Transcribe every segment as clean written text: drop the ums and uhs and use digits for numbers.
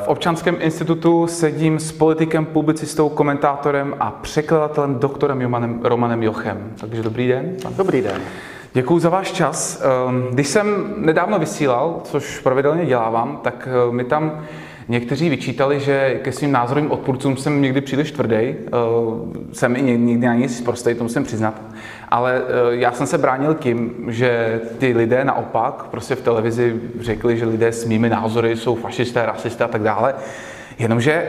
V Občanském institutu sedím s politikem, publicistou, komentátorem a překladatelem doktorem Romanem Jochem. Takže dobrý den. Dobrý den. Děkuji za váš čas. Když jsem nedávno vysílal, což pravidelně dělávám, tak mi tam někteří vyčítali, že ke svým názorovým odpůrcům jsem někdy příliš tvrdý. Jsem i někdy na nic prostej, tomu musím přiznat. Ale já jsem se bránil tím, že ty lidé naopak prostě v televizi řekli, že lidé s mými názory jsou fašisté, rasisté a tak dále. Jenomže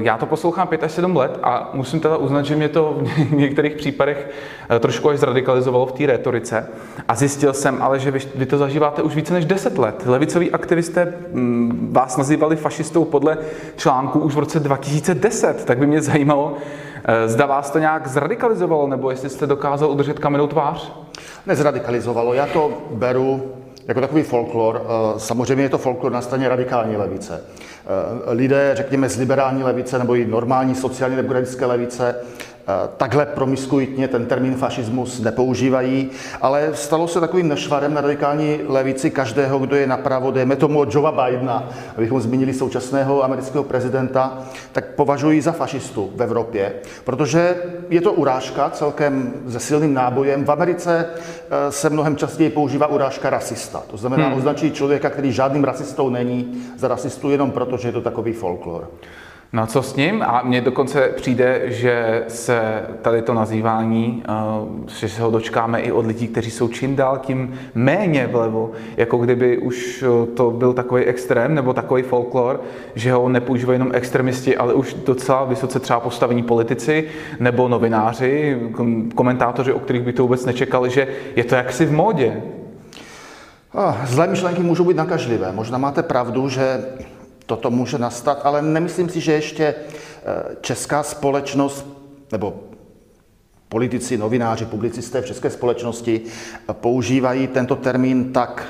já to poslouchám 7 let a musím teda uznat, že mě to v některých případech trošku až zradikalizovalo v té rétorice. A zjistil jsem ale, že vy to zažíváte už více než 10 let. Levicoví aktivisté vás nazývali fašistou podle článku už v roce 2010. Tak by mě zajímalo, zda vás to nějak zradikalizovalo, nebo jestli jste dokázal udržet kamennou tvář? Nezradikalizovalo, já to beru jako takový folklor. Samozřejmě je to folklor na straně radikální levice. Lidé, řekněme, z liberální levice nebo i normální sociálně demokratické levice takhle promiskuitně ten termín fašismus nepoužívají, ale stalo se takovým nešvarem na radikální levici každého, kdo je napravo, dejme tomu od Joea Bidena, abychom zmínili současného amerického prezidenta, tak považují za fašistu v Evropě, protože je to urážka celkem se silným nábojem. V Americe se mnohem častěji používá urážka rasista, to znamená označit člověka, který žádným rasistou není, za rasistu jenom proto, že je to takový folklor. No co s ním? A mně dokonce přijde, že se tady to nazývání, že se ho dočkáme i od lidí, kteří jsou čím dál tím méně vlevo, jako kdyby už to byl takový extrém nebo takový folklor, že ho nepoužívají jenom extremisti, ale už docela vysoce třeba postavení politici nebo novináři, komentátoři, o kterých by to vůbec nečekali, že je to jaksi v módě. Zlé myšlenky můžou být nakažlivé. Možná máte pravdu, že toto může nastat, ale nemyslím si, že ještě česká společnost, nebo politici, novináři, publicisté v české společnosti používají tento termín tak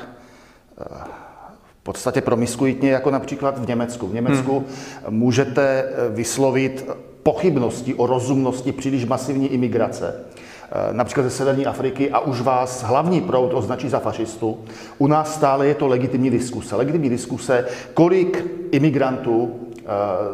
v podstatě promiskuitně, jako například v Německu. V Německu můžete vyslovit pochybnosti o rozumnosti příliš masivní imigrace, například ze severní Afriky, a už vás hlavní proud označí za fašistu. U nás stále je to legitimní diskuse. Legitimní diskuse, kolik imigrantů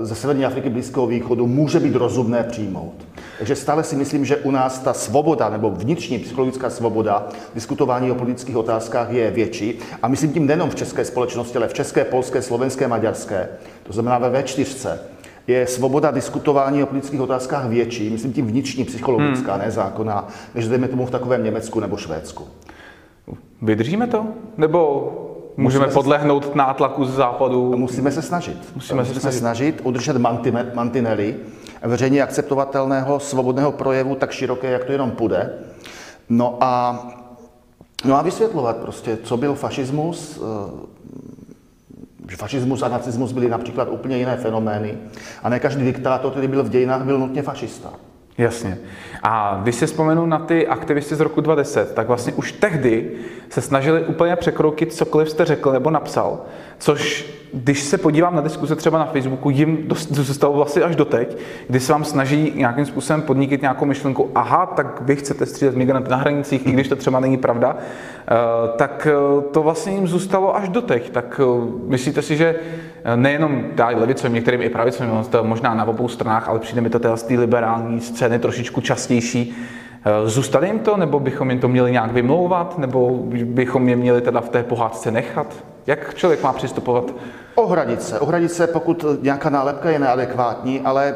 ze severní Afriky, Blízkého východu může být rozumné přijmout. Takže stále si myslím, že u nás ta svoboda nebo vnitřní psychologická svoboda diskutování o politických otázkách je větší. A myslím tím nejenom v české společnosti, ale v české, polské, slovenské, maďarské. To znamená ve V4. Je svoboda diskutování o politických otázkách větší, myslím tím vnitřní, psychologická, ne zákonná, než dejme tomu v takovém Německu nebo Švédsku. Vydržíme to? Nebo můžeme podlehnout nátlaku z západu? Musíme se snažit. Musíme se snažit udržet mantinely veřejně akceptovatelného svobodného projevu tak široké, jak to jenom půjde. No a vysvětlovat prostě, co byl fašismus. Že fašismus a nacismus byly například úplně jiné fenomény a ne každý diktátor, který byl v dějinách, byl nutně fašista. Jasně. A když si vzpomenu na ty aktivisty z roku 2010, tak vlastně už tehdy se snažili úplně překroukit cokoliv jste řekl nebo napsal, což když se podívám na diskuse třeba na Facebooku, jim dostalo vlastně až doteď, kdy se vám snaží nějakým způsobem podnítit nějakou myšlenku, aha, tak vy chcete střílet migranty na hranicích, i když to třeba není pravda, tak to vlastně jim zůstalo až doteď. Tak myslíte si, že nejenom dále levicovým, některým i pravicovým, možná na obou stranách, ale přijde mi to teda z té liberální scény trošičku častější. Zůstane jim to, nebo bychom jim to měli nějak vymlouvat, nebo bychom je měli teda v té pohádce nechat? Jak člověk má přistupovat? Ohradit se, pokud nějaká nálepka je neadekvátní, ale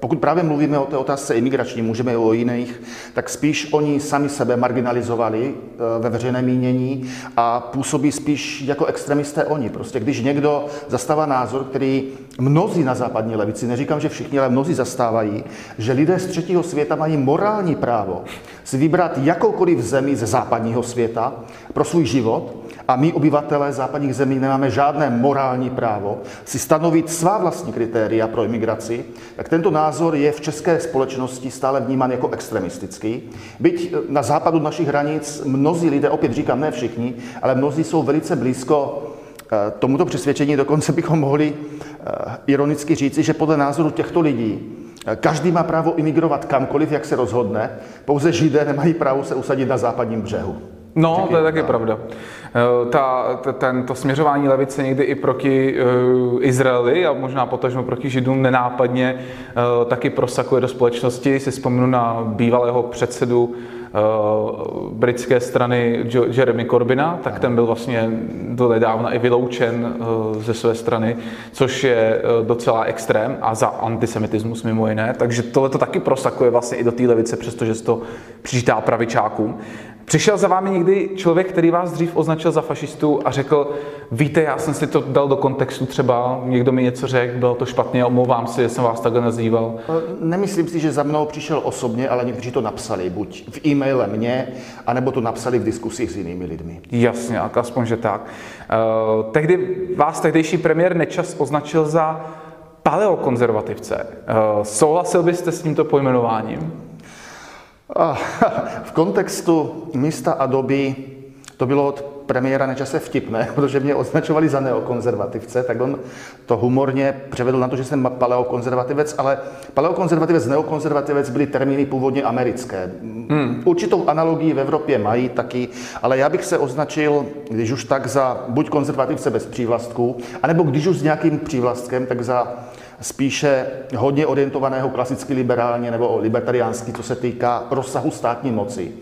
pokud právě mluvíme o té otázce imigrační, můžeme o jiných, tak spíš oni sami sebe marginalizovali ve veřejném mínění a působí spíš jako extremisté oni. Prostě když někdo zastává názor, který mnozí na západní levici, neříkám, že všichni, ale mnozí zastávají, že lidé z třetího světa mají morální právo si vybrat jakoukoliv zemi ze západního světa pro svůj život a my, obyvatelé západních zemí, nemáme žádné morální právo si stanovit svá vlastní kritéria pro imigraci, tak tento názor je v české společnosti stále vnímán jako extremistický. Byť na západu našich hranic mnozí lidé, opět říkám, ne všichni, ale mnozí jsou velice blízko tomuto přesvědčení, dokonce bychom mohli ironicky říci, že podle názoru těchto lidí každý má právo imigrovat kamkoliv, jak se rozhodne, pouze Židé nemají právo se usadit na západním břehu. No, taky, to je taky pravda. To směřování levice někdy i proti Izraeli a možná potažmo proti Židům nenápadně taky prosakuje do společnosti. Si vzpomenu na bývalého předsedu britské strany Jeremy Corbyna, tak ten byl vlastně donedávna i vyloučen ze své strany, což je docela extrém a za antisemitismus mimo jiné. Takže tohle to taky prosakuje vlastně i do té levice, přestože se to přičítá pravičákům. Přišel za vámi někdy člověk, který vás dřív označil za fašistu a řekl, víte, já jsem si to dal do kontextu třeba, někdo mi něco řekl, bylo to špatně, omlouvám se, že jsem vás takhle nazýval. Nemyslím si, že za mnou přišel osobně, ale někteří to napsali, buď v e-maile mně, anebo to napsali v diskusích s jinými lidmi. Jasně, aspoň, že tak. Vás tehdejší premiér Nečas označil za paleokonzervativce. Souhlasil byste s tímto pojmenováním? V kontextu místa a doby to bylo od premiéra Nečase vtipné, protože mě označovali za neokonzervativce, tak on to humorně převedl na to, že jsem paleokonzervativec, ale paleokonzervativec, neokonzervativec byly termíny původně americké. Určitou analogii v Evropě mají taky, ale já bych se označil, když už tak, za buď konzervativce bez přívlastků, anebo když už s nějakým přívlastkem, tak za spíše hodně orientovaného klasicky liberálně nebo libertariánsky, co se týká rozsahu státní moci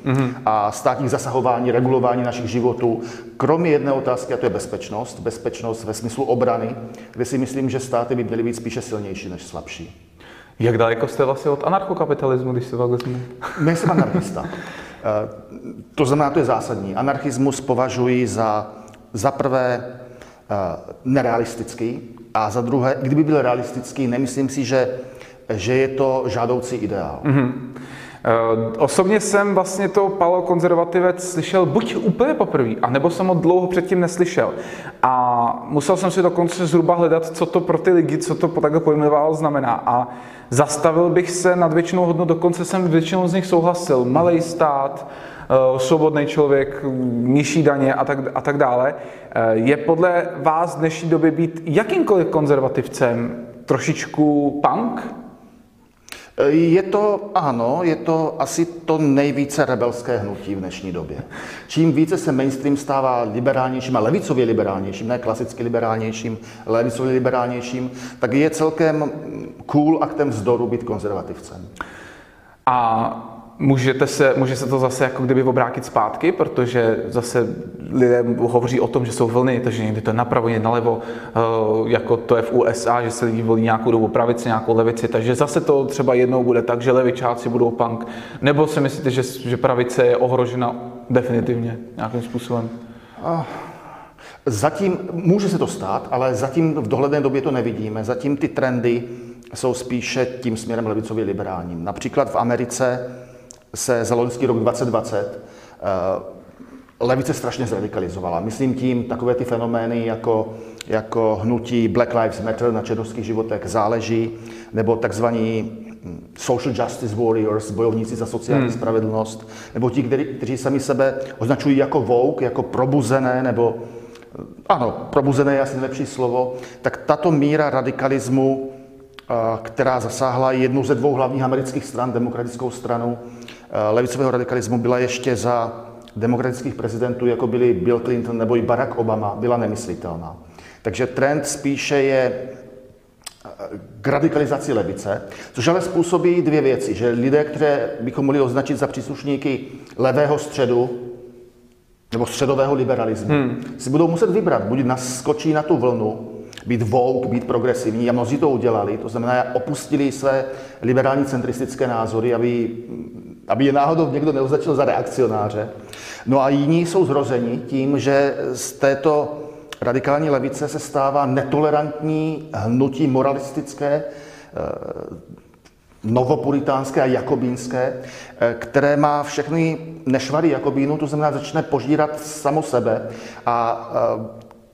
a státních zasahování, regulování našich životů, kromě jedné otázky, a to je bezpečnost. Bezpečnost ve smyslu obrany, kde si myslím, že státy by měly být spíše silnější než slabší. Jak daleko jste vlastně od anarchokapitalismu, když se takhle zmíní? Nejsem anarchista. To znamená, to je zásadní. Anarchismus považuji za prvé nerealistický, a za druhé, kdyby byl realistický, nemyslím si, že je to žádoucí ideál. Osobně jsem vlastně to paleokonzervativec slyšel buď úplně poprvé, anebo jsem ho dlouho předtím neslyšel. A musel jsem si dokonce zhruba hledat, co to pro ty lidi, co to takhle pojmenoval, znamená. A zastavil bych se nad většinou hodnot, dokonce jsem většinou z nich souhlasil. Malej stát, svobodný člověk, nižší daně a tak dále. Je podle vás v dnešní době být jakýmkoliv konzervativcem trošičku punk? Je to, ano, je to asi to nejvíce rebelské hnutí v dnešní době. Čím více se mainstream stává liberálnějším a levicově liberálnějším, ne klasicky liberálnějším, levicově liberálnějším, tak je celkem cool aktem vzdoru být konzervativcem. A může se to zase jako kdyby obrátit zpátky, protože zase lidé hovoří o tom, že jsou vlny, takže někdy to je napravo, někdy nalevo, jako to je v USA, že se lidi volí nějakou dobu pravici, nějakou levici, takže zase to třeba jednou bude tak, že levičáci budou punk, nebo si myslíte, že pravice je ohrožena definitivně nějakým způsobem? Zatím může se to stát, ale zatím v dohledné době to nevidíme, zatím ty trendy jsou spíše tím směrem levicově liberálním. Například v Americe se za loňský rok 2020 levice strašně zradikalizovala. Myslím tím takové ty fenomény jako hnutí Black Lives Matter, na černošských životech záleží, nebo takzvaní social justice warriors, bojovníci za sociální spravedlnost, nebo ti, kteří sami sebe označují jako woke, jako probuzené, nebo ano, probuzené je asi nejlepší slovo, tak tato míra radikalismu, která zasáhla jednu ze dvou hlavních amerických stran, demokratickou stranu levicového radikalismu, byla ještě za demokratických prezidentů, jako byli Bill Clinton nebo i Barack Obama, byla nemyslitelná. Takže trend spíše je k radikalizaci levice, což ale způsobí dvě věci, že lidé, které bychom mohli označit za příslušníky levého středu nebo středového liberalismu, si budou muset vybrat, buď naskočí na tu vlnu, být woke, být progresivní, a mnozí to udělali, to znamená, opustili své liberální centristické názory, aby je náhodou někdo neoznačil za reakcionáře. No a jiní jsou zrozeni tím, že z této radikální levice se stává netolerantní hnutí moralistické, novopuritánské a jakobínské, které má všechny nešvary jakobínů, to znamená, začne požírat samo sebe a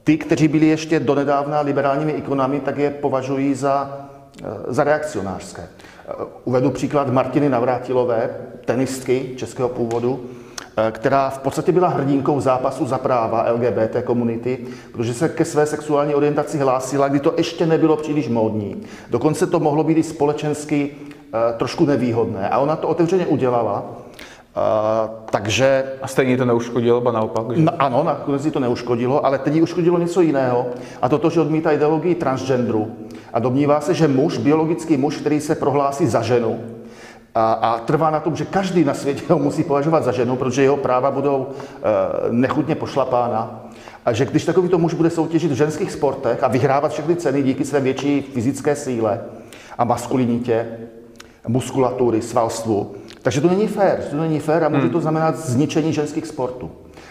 ty, kteří byli ještě donedávna liberálními ikonami, tak je považují za reakcionářské. Uvedu příklad Martiny Navrátilové, tenistky českého původu, která v podstatě byla hrdinkou zápasu za práva LGBT komunity, protože se ke své sexuální orientaci hlásila, kdy to ještě nebylo příliš módní. Dokonce to mohlo být i společensky trošku nevýhodné. A ona to otevřeně udělala Takže... A stejně to neuškodilo, ba naopak? Že? No, ano, nakonec ji to neuškodilo, ale teď ji uškodilo něco jiného. A to, že odmítá ideologii transgenderu a domnívá se, že muž, biologický muž, který se prohlásí za ženu a trvá na tom, že každý na světě ho musí považovat za ženu, protože jeho práva budou nechutně pošlapána. A že když takovýto muž bude soutěžit v ženských sportech a vyhrávat všechny ceny díky své větší fyzické síle a maskulinitě, muskulatury, svalstvu, takže to není fér, a může to znamenat zničení ženských sportů.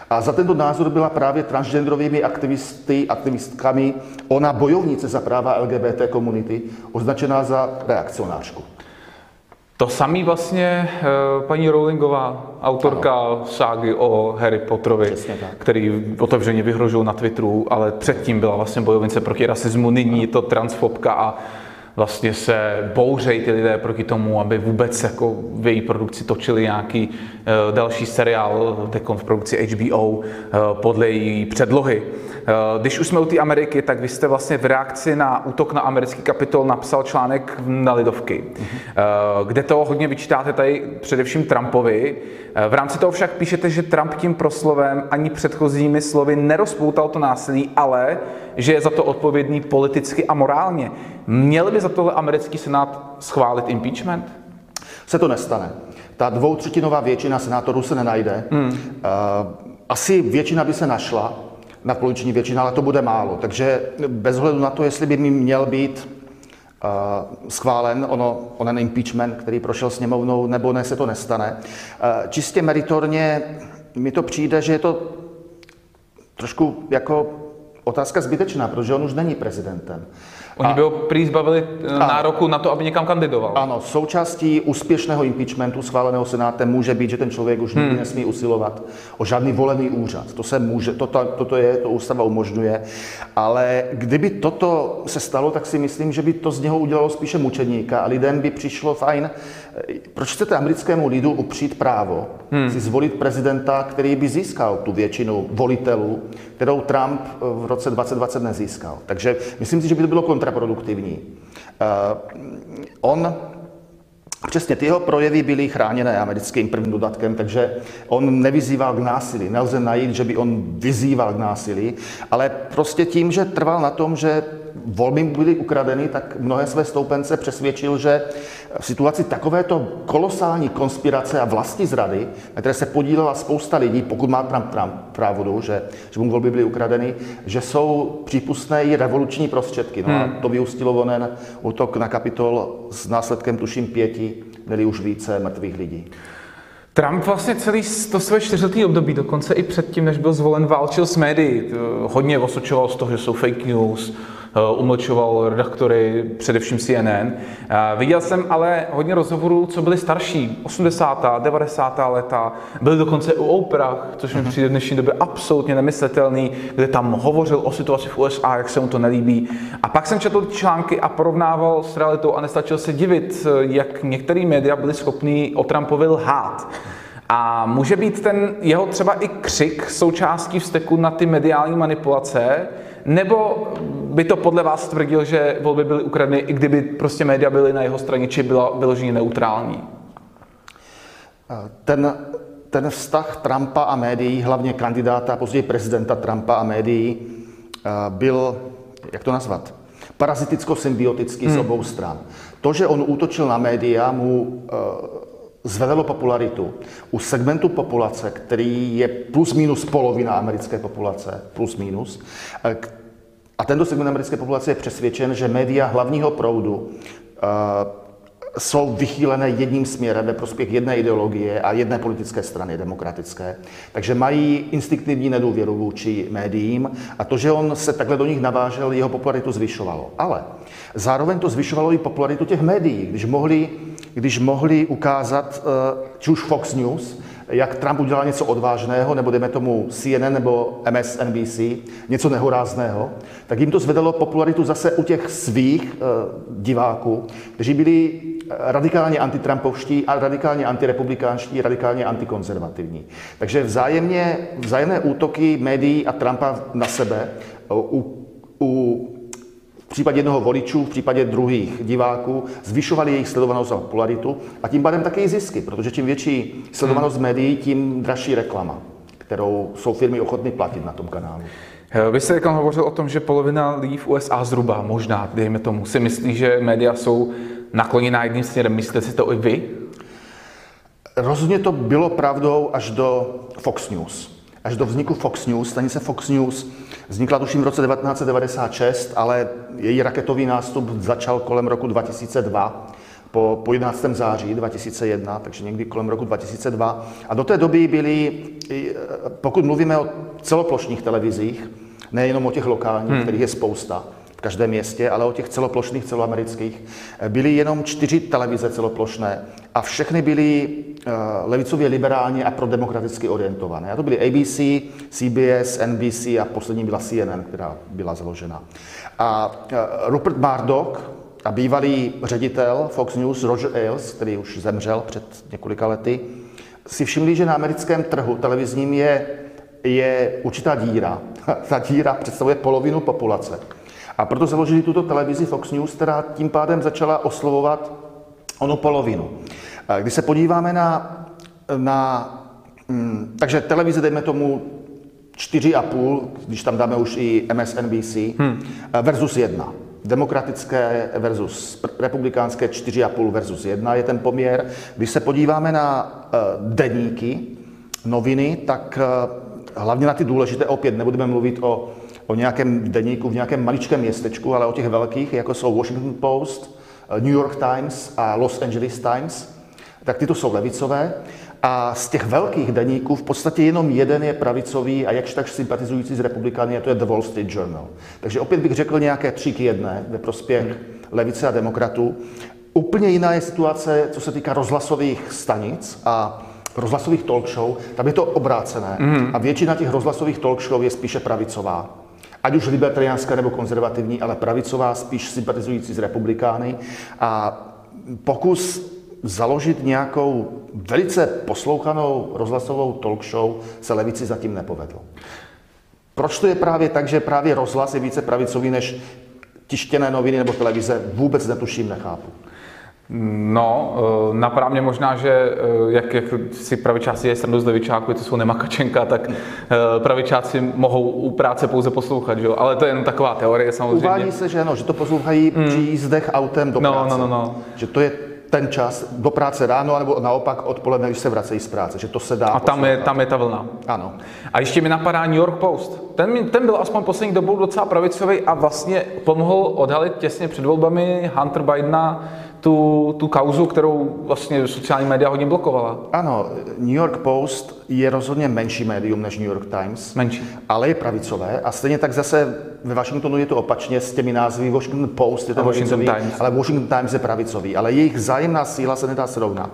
A za tento názor byla právě transgenderovými aktivistkami ona bojovnice za práva LGBT komunity označená za reakcionářku. To samý vlastně paní Rowlingová, autorka ságy o Harry Potterovi, který otevřeně vyhrožil na Twitteru, ale předtím byla vlastně bojovnice proti rasismu, nyní je to transfobka a vlastně se bouřejí ty lidé proti tomu, aby vůbec jako v její produkci točili nějaký další seriál, teď v produkci HBO, podle její předlohy. Když už jsme u té Ameriky, tak vy jste vlastně v reakci na útok na americký Kapitol napsal článek na Lidovky, kde toho hodně vyčítáte tady především Trumpovi. V rámci toho však píšete, že Trump tím proslovem ani předchozími slovy nerozpoutal to násilí, ale že je za to odpovědný politicky a morálně. Měl by za tohle americký senát schválit impeachment? Se to nestane. Ta dvoutřetinová většina senátorů se nenajde. Asi většina by se našla, nadpoloviční většina, ale to bude málo. Takže bez ohledu na to, jestli by měl být schválen onen impeachment, který prošel sněmovnou, nebo ne, se to nestane. Čistě meritorně mi to přijde, že je to trošku jako otázka zbytečná, protože on už není prezidentem. Oni by ho prý zbavili nároku na to, aby někam kandidoval. Ano, součástí úspěšného impeachmentu schváleného senátem může být, že ten člověk už nikdy nesmí usilovat o žádný volený úřad. To se může, to ústava umožňuje, ale kdyby toto se stalo, tak si myslím, že by to z něho udělalo spíše mučeníka a lidem by přišlo fajn, proč chcete americkému lidu upřít právo si zvolit prezidenta, který by získal tu většinu volitelů, kterou Trump v roce 2020 nezískal. Takže myslím si, že by to bylo kontraproduktivní. Přesně ty jeho projevy byly chráněné americkým prvním dodatkem, takže on nevyzýval k násilí. Nelze najít, že by on vyzýval k násilí, ale prostě tím, že trval na tom, že volby byly ukradeny, tak mnohé své stoupence přesvědčil, že v situaci takovéto kolosální konspirace a vlastizrady, na které se podílela spousta lidí, pokud má Trump pravdu, že mu volby byly ukradeny, že jsou přípustné i revoluční prostředky. No a to vyústilo onen útok na Kapitol s následkem tuším 5, nebo už více mrtvých lidí. Trump vlastně celý to své 4leté období, dokonce i předtím, než byl zvolen, válčil s médií. Hodně osočoval z toho, že jsou fake news, umlčoval redaktory, především CNN. Viděl jsem ale hodně rozhovorů, co byli starší, 80. 90. leta, byli dokonce u Oprah, což mi přijde v dnešní době absolutně nemyslitelný, kde tam hovořil o situaci v USA, jak se mu to nelíbí. A pak jsem četl články a porovnával s realitou a nestačil se divit, jak některé média byly schopný o Trumpovi lhát. A může být ten jeho třeba i křik součástí vzteku na ty mediální manipulace, nebo by to podle vás tvrdil, že volby byly ukradeny, i kdyby prostě média byly na jeho straně, či byla vyloženě neutrální? Ten vztah Trumpa a médií, hlavně kandidáta, později prezidenta Trumpa a médií, byl, jak to nazvat, paraziticko-symbiotický z obou stran. To, že on útočil na média, mu zvedalo popularitu u segmentu populace, který je plus minus polovina americké populace, plus minus. A tento segment americké populace je přesvědčen, že média hlavního proudu jsou vychýlené jedním směrem ve prospěch jedné ideologie a jedné politické strany demokratické. Takže mají instinktivní nedůvěru vůči médiím a to, že on se takhle do nich navážel, jeho popularitu zvyšovalo. Ale zároveň to zvyšovalo i popularitu těch médií, když mohli ukázat, či už Fox News, jak Trump udělal něco odvážného, nebo dejme tomu CNN nebo MSNBC, něco nehorázného, tak jim to zvedalo popularitu zase u těch svých diváků, kteří byli radikálně antitrampovští a radikálně antirepublikánští, radikálně antikonzervativní. Takže vzájemné útoky médií a Trumpa na sebe u v případě jednoho voličů, v případě druhých diváků, zvyšovali jejich sledovanost a popularitu a tím pádem také i zisky, protože čím větší sledovanost médií, tím dražší reklama, kterou jsou firmy ochotny platit na tom kanálu. Vy jste tam hovořil o tom, že polovina lidí v USA zhruba, možná, dejme tomu, si myslí, že média jsou nakloněná jedním směrem. Myslíte si to i vy? Rozhodně to bylo pravdou až do Fox News. Až do vzniku Fox News, stanice Fox News vznikla tuším v roce 1996, ale její raketový nástup začal kolem roku 2002, po 11. září 2001, takže někdy kolem roku 2002. A do té doby byly, pokud mluvíme o celoplošných televizích, nejenom o těch lokálních, kterých je spousta v každém městě, ale o těch celoplošných, celoamerických, byly jenom 4 televize celoplošné a všechny byly levicově liberálně a prodemokraticky orientované. A to byly ABC, CBS, NBC a poslední byla CNN, která byla založena. A Rupert Murdoch a bývalý ředitel Fox News Roger Ailes, který už zemřel před několika lety, si všimli, že na americkém trhu televizním je určitá díra. Ta díra představuje polovinu populace. A proto založili tuto televizi Fox News, která tím pádem začala oslovovat onu polovinu. Když se podíváme takže televize, dejme tomu 4,5, když tam dáme už i MSNBC, versus 1. Demokratické versus republikánské 4,5 versus 1 je ten poměr. Když se podíváme na deníky, noviny, tak hlavně na ty důležité, opět nebudeme mluvit o nějakém deníku v nějakém maličkém městečku, ale o těch velkých, jako jsou Washington Post, New York Times a Los Angeles Times, tak tyto jsou levicové. A z těch velkých deníků v podstatě jenom jeden je pravicový a jakž tak sympatizující s republikány, a to je The Wall Street Journal. Takže opět bych řekl nějaké 3:1 ve prospěch levice a demokratů. Úplně jiná je situace, co se týká rozhlasových stanic a rozhlasových talkshow. Tam je to obrácené a většina těch rozhlasových talkshow je spíše pravicová. Ať už libertariánská nebo konzervativní, ale pravicová, spíš sympatizující s republikány. A pokus založit nějakou velice poslouchanou rozhlasovou talkshow se levici zatím nepovedlo. Proč to je právě tak, že právě rozhlas je více pravicový než tištěné noviny nebo televize? Vůbec netuším, nechápu. No, napadá mě možná, že jak si pravičáci je srandu z levičáku, to jsou nemakačenka, tak pravičáci mohou u práce pouze poslouchat, že jo? Ale to je jen taková teorie samozřejmě. Uvádí se, že ano, že to poslouchají při jízdech autem do práce. No. Že to je ten čas do práce ráno, anebo naopak odpoledne, když se vracejí z práce, že to se dá. A tam je ta vlna. Ano. A ještě mi napadá New York Post. Ten byl aspoň poslední dobou docela pravicový a vlastně pomohl odhalit těsně před volbami Hunter Bidena tu kauzu, kterou vlastně sociální média hodně blokovala. Ano, New York Post je rozhodně menší médium než New York Times. Menší. Ale je pravicové a stejně tak zase ve Washingtonu je to opačně s těmi názvy. Washington Post je to pravicový, ale Washington Times je pravicový, ale jejich zájemná síla se nedá srovnat.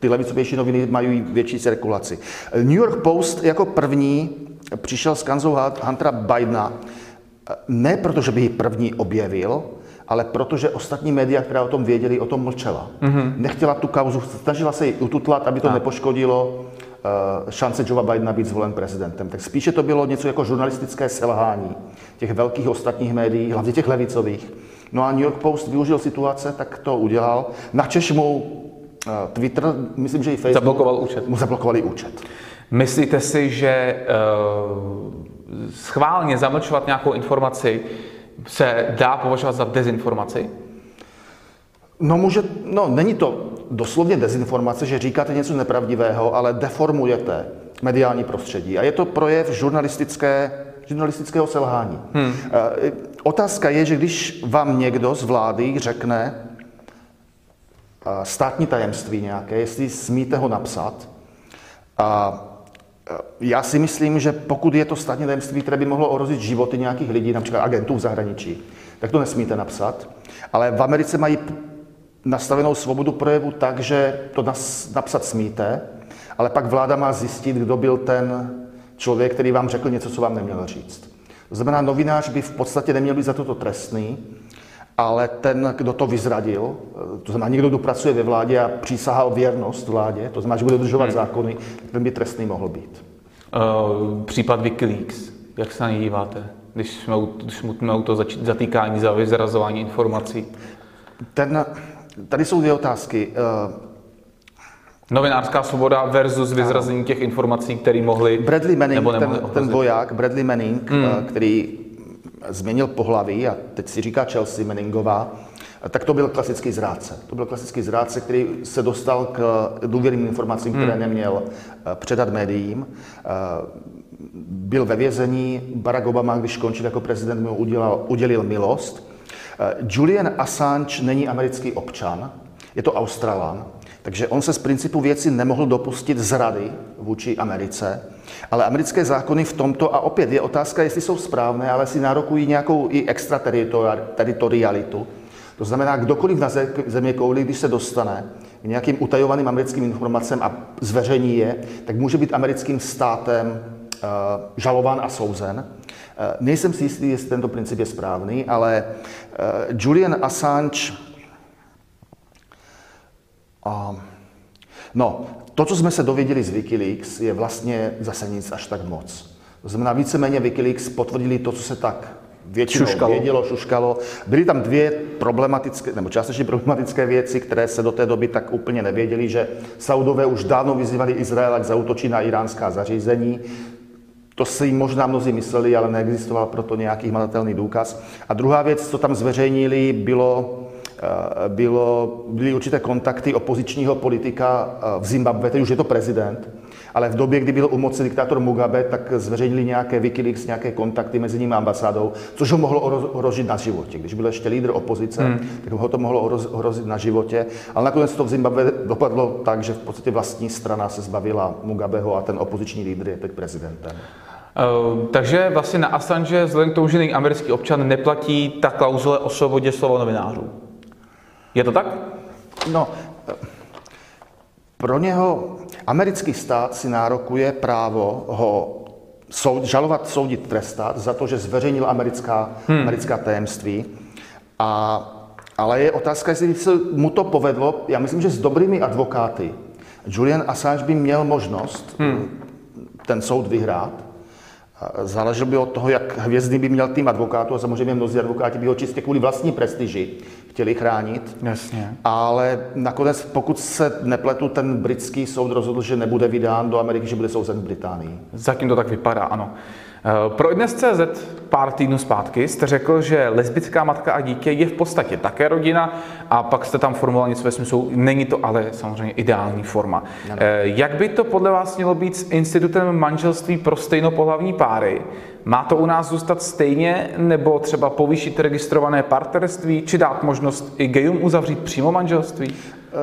Ty levicovější noviny mají větší cirkulaci. New York Post jako první přišel s kauzou Huntera Bidena, ne protože by ji první objevil, ale protože ostatní média, která o tom věděli, o tom mlčela. Nechtěla tu kauzu, snažila se ji ututlat, aby to nepoškodilo šance Joea Bidena být zvolen prezidentem. Tak spíše to bylo něco jako žurnalistické selhání těch velkých ostatních médií, hlavně těch levicových. No a New York Post využil situace, tak to udělal. Načež mu Twitter, myslím, že i Facebook mu zablokovali účet. Myslíte si, že schválně zamlčovat nějakou informaci se dá považovat za dezinformaci? No, není to doslovně dezinformace, že říkáte něco nepravdivého, ale deformujete mediální prostředí. A je to projev žurnalistického selhání. Otázka je, že když vám někdo z vlády řekne státní tajemství nějaké, jestli smíte ho napsat, já si myslím, že pokud je to státní tajemství, které by mohlo ohrozit životy nějakých lidí, například agentů v zahraničí, tak to nesmíte napsat. Ale v Americe mají nastavenou svobodu projevu tak, že to napsat smíte, ale pak vláda má zjistit, kdo byl ten člověk, který vám řekl něco, co vám neměl říct. To znamená, novinář by v podstatě neměl být za toto trestný, ale ten, kdo to vyzradil, to znamená někdo, kdo pracuje ve vládě a přísahal věrnost vládě, to znamená, že bude dodržovat zákony, ten by trestný mohl být. Případ WikiLeaks, jak se na něj díváte? když jsme u toho zatýkání závěs, zarazování informací? Tady jsou dvě otázky. Novinářská svoboda versus vyzrazení těch informací, které mohly... Bradley Manning, nebo ten voják, Bradley Manning, který změnil pohlaví a teď si říká Chelsea Manningová, tak to byl klasický zrádce. To byl klasický zrádce, který se dostal k důvěrným informacím, které neměl předat médiím. Byl ve vězení, Barack Obama, když končil jako prezident, mu udělil milost. Julian Assange není americký občan, je to Australan, takže on se z principu věci nemohl dopustit zrady vůči Americe, ale americké zákony v tomto, a opět je otázka, jestli jsou správné, ale si nárokují nějakou i extrateritorialitu. To znamená, kdokoliv na zeměkouli, když se dostane k nějakým utajovaným americkým informacím a zveřejní je, tak může být americkým státem žalován a souzen. Nejsem si jistý, jestli tento princip je správný, ale Julian Assange... to, co jsme se dověděli z Wikileaks, je vlastně zase nic až tak moc. To znamená, víceméně Wikileaks potvrdili to, co se tak většinou vědělo, šuškalo. Byly tam dvě problematické, nebo částečně problematické věci, které se do té doby tak úplně nevěděly, že Saudové už dávno vyzývali Izrael, ať zaútočí na iránská zařízení. To si možná mnozí mysleli, ale neexistoval proto nějaký hmatatelný důkaz. A druhá věc, co tam zveřejnili, byly určité kontakty opozičního politika v Zimbabwe, teď už je to prezident, ale v době, kdy byl u moci diktátor Mugabe, tak zveřejnili nějaké Wikileaks, nějaké kontakty mezi ním a ambasádou, což ho mohlo ohrozit na životě. Když byl ještě lídr opozice, tak ho to mohlo ohrozit na životě, ale nakonec to v Zimbabwe dopadlo tak, že v podstatě vlastní strana se zbavila Mugabeho a ten opoziční lídr je teď prezidentem. Takže vlastně na Assange, vzhledem k tomu, že není americký občan, neplatí ta klauzule o svobodě slova novinářů. Je to tak? No, pro něho americký stát si nárokuje právo ho žalovat, soudit, trestat za to, že zveřejnil americká tajemství. Ale je otázka, jestli se mu to povedlo. Já myslím, že s dobrými advokáty Julian Assange by měl možnost ten soud vyhrát. Záleželo by od toho, jak hvězdný by měl tým advokátů, a samozřejmě mnozí advokáti by ho čistě kvůli vlastní prestiži chtěli chránit. Jasně. Ale nakonec, pokud se nepletu, ten britský soud rozhodl, že nebude vydán do Ameriky, že bude souzen v Británii. Zatím to tak vypadá, ano. Pro iDnes.cz pár týdnů zpátky jste řekl, že lesbická matka a dítě je v podstatě také rodina, a pak jste tam formuloval něco ve smyslu, není to ale samozřejmě ideální forma. No. Jak by to podle vás mělo být s institutem manželství pro stejnopohlavní páry? Má to u nás zůstat stejně, nebo třeba povýšit registrované partnerství, či dát možnost i gejům uzavřít přímo manželství?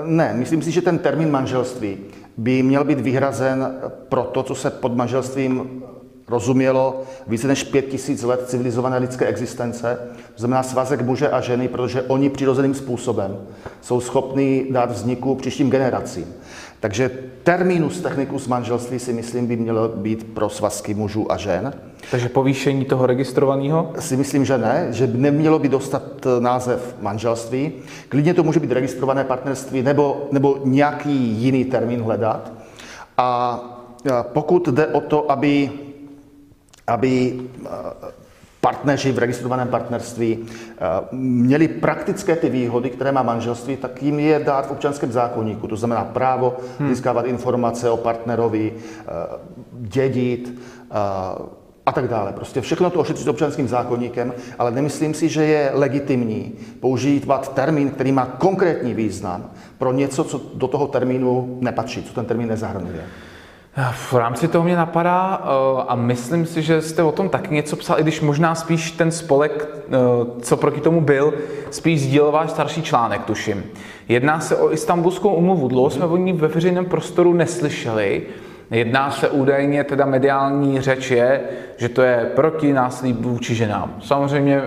Ne, myslím si, že ten termín manželství by měl být vyhrazen pro to, co se pod manželstvím rozumělo více než 5000 let civilizované lidské existence, to znamená svazek muže a ženy, protože oni přirozeným způsobem jsou schopni dát vzniku příštím generacím. Takže terminus technicus manželství si myslím by mělo být pro svazky mužů a žen. Takže povýšení toho registrovaného? Si myslím, že ne, že nemělo by dostat název manželství. Klidně to může být registrované partnerství nebo nějaký jiný termín hledat. A pokud jde o to, aby partneři v registrovaném partnerství měli praktické ty výhody, které má manželství, tak jim je dát v občanském zákoníku. To znamená právo získávat informace o partnerovi, dědit a tak dále. Prostě všechno to ošetřit občanským zákoníkem, ale nemyslím si, že je legitimní používat termín, který má konkrétní význam pro něco, co do toho termínu nepatří, co ten termín nezahrnuje. V rámci toho mě napadá, a myslím si, že jste o tom taky něco psal, i když možná spíš ten spolek, co proti tomu byl, spíš sdílel váš starší článek, tuším. Jedná se o Istanbulskou úmluvu. Dlouho jsme o ní ve veřejném prostoru neslyšeli. Jedná se údajně, teda mediální řeč je, že to je proti násilí vůči ženám. Samozřejmě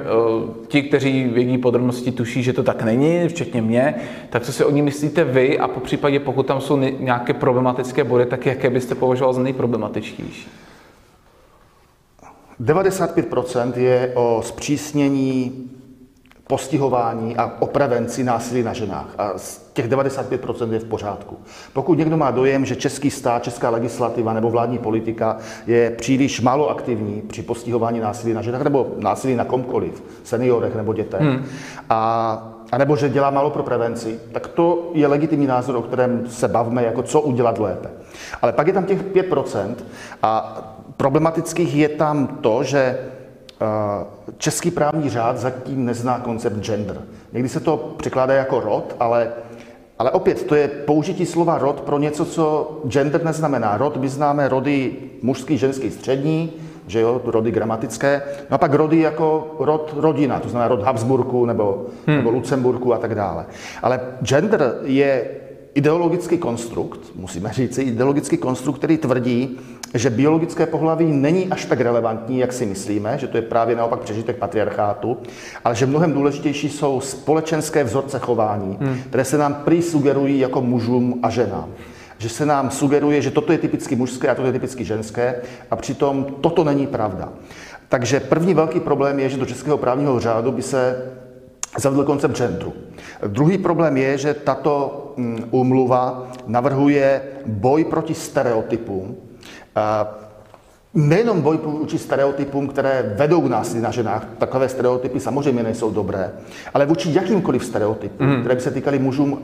ti, kteří vědí podrobnosti, tuší, že to tak není, včetně mě. Tak co si o ní myslíte vy, a popřípadě, pokud tam jsou nějaké problematické body, tak jaké byste považoval za nejproblematičtější? 95% je o zpřísnění postihování a o prevenci násilí na ženách. A z těch 95% je v pořádku. Pokud někdo má dojem, že český stát, česká legislativa nebo vládní politika je příliš málo aktivní při postihování násilí na ženách nebo násilí na komkoliv, seniorech nebo dětech, a nebo že dělá málo pro prevenci, tak to je legitimní názor, o kterém se bavme, jako co udělat lépe. Ale pak je tam těch 5% a problematických je tam to, že český právní řád zatím nezná koncept gender. Někdy se to překládá jako rod, ale opět to je použití slova rod pro něco, co gender neznamená. Rod, my známe rody mužský, ženský, střední, že jo, rody gramatické, no a pak rody jako rod rodina, to znamená rod Habsburku nebo Lucemburku a tak dále. Ale gender je ideologický konstrukt, musíme říct, ideologický konstrukt, který tvrdí, že biologické pohlaví není až tak relevantní, jak si myslíme, že to je právě naopak přežitek patriarchátu, ale že mnohem důležitější jsou společenské vzorce chování, které se nám prý sugerují jako mužům a ženám. Že se nám sugeruje, že toto je typicky mužské a toto je typicky ženské a přitom toto není pravda. Takže první velký problém je, že do českého právního řádu by se zavedl koncept genderu. Druhý problém je, že tato úmluva navrhuje boj proti stereotypům. Nejenom boj proti stereotypům, které vedou k násilí na ženách, takové stereotypy samozřejmě nejsou dobré, ale vůči jakýmkoliv stereotypům, které by se týkaly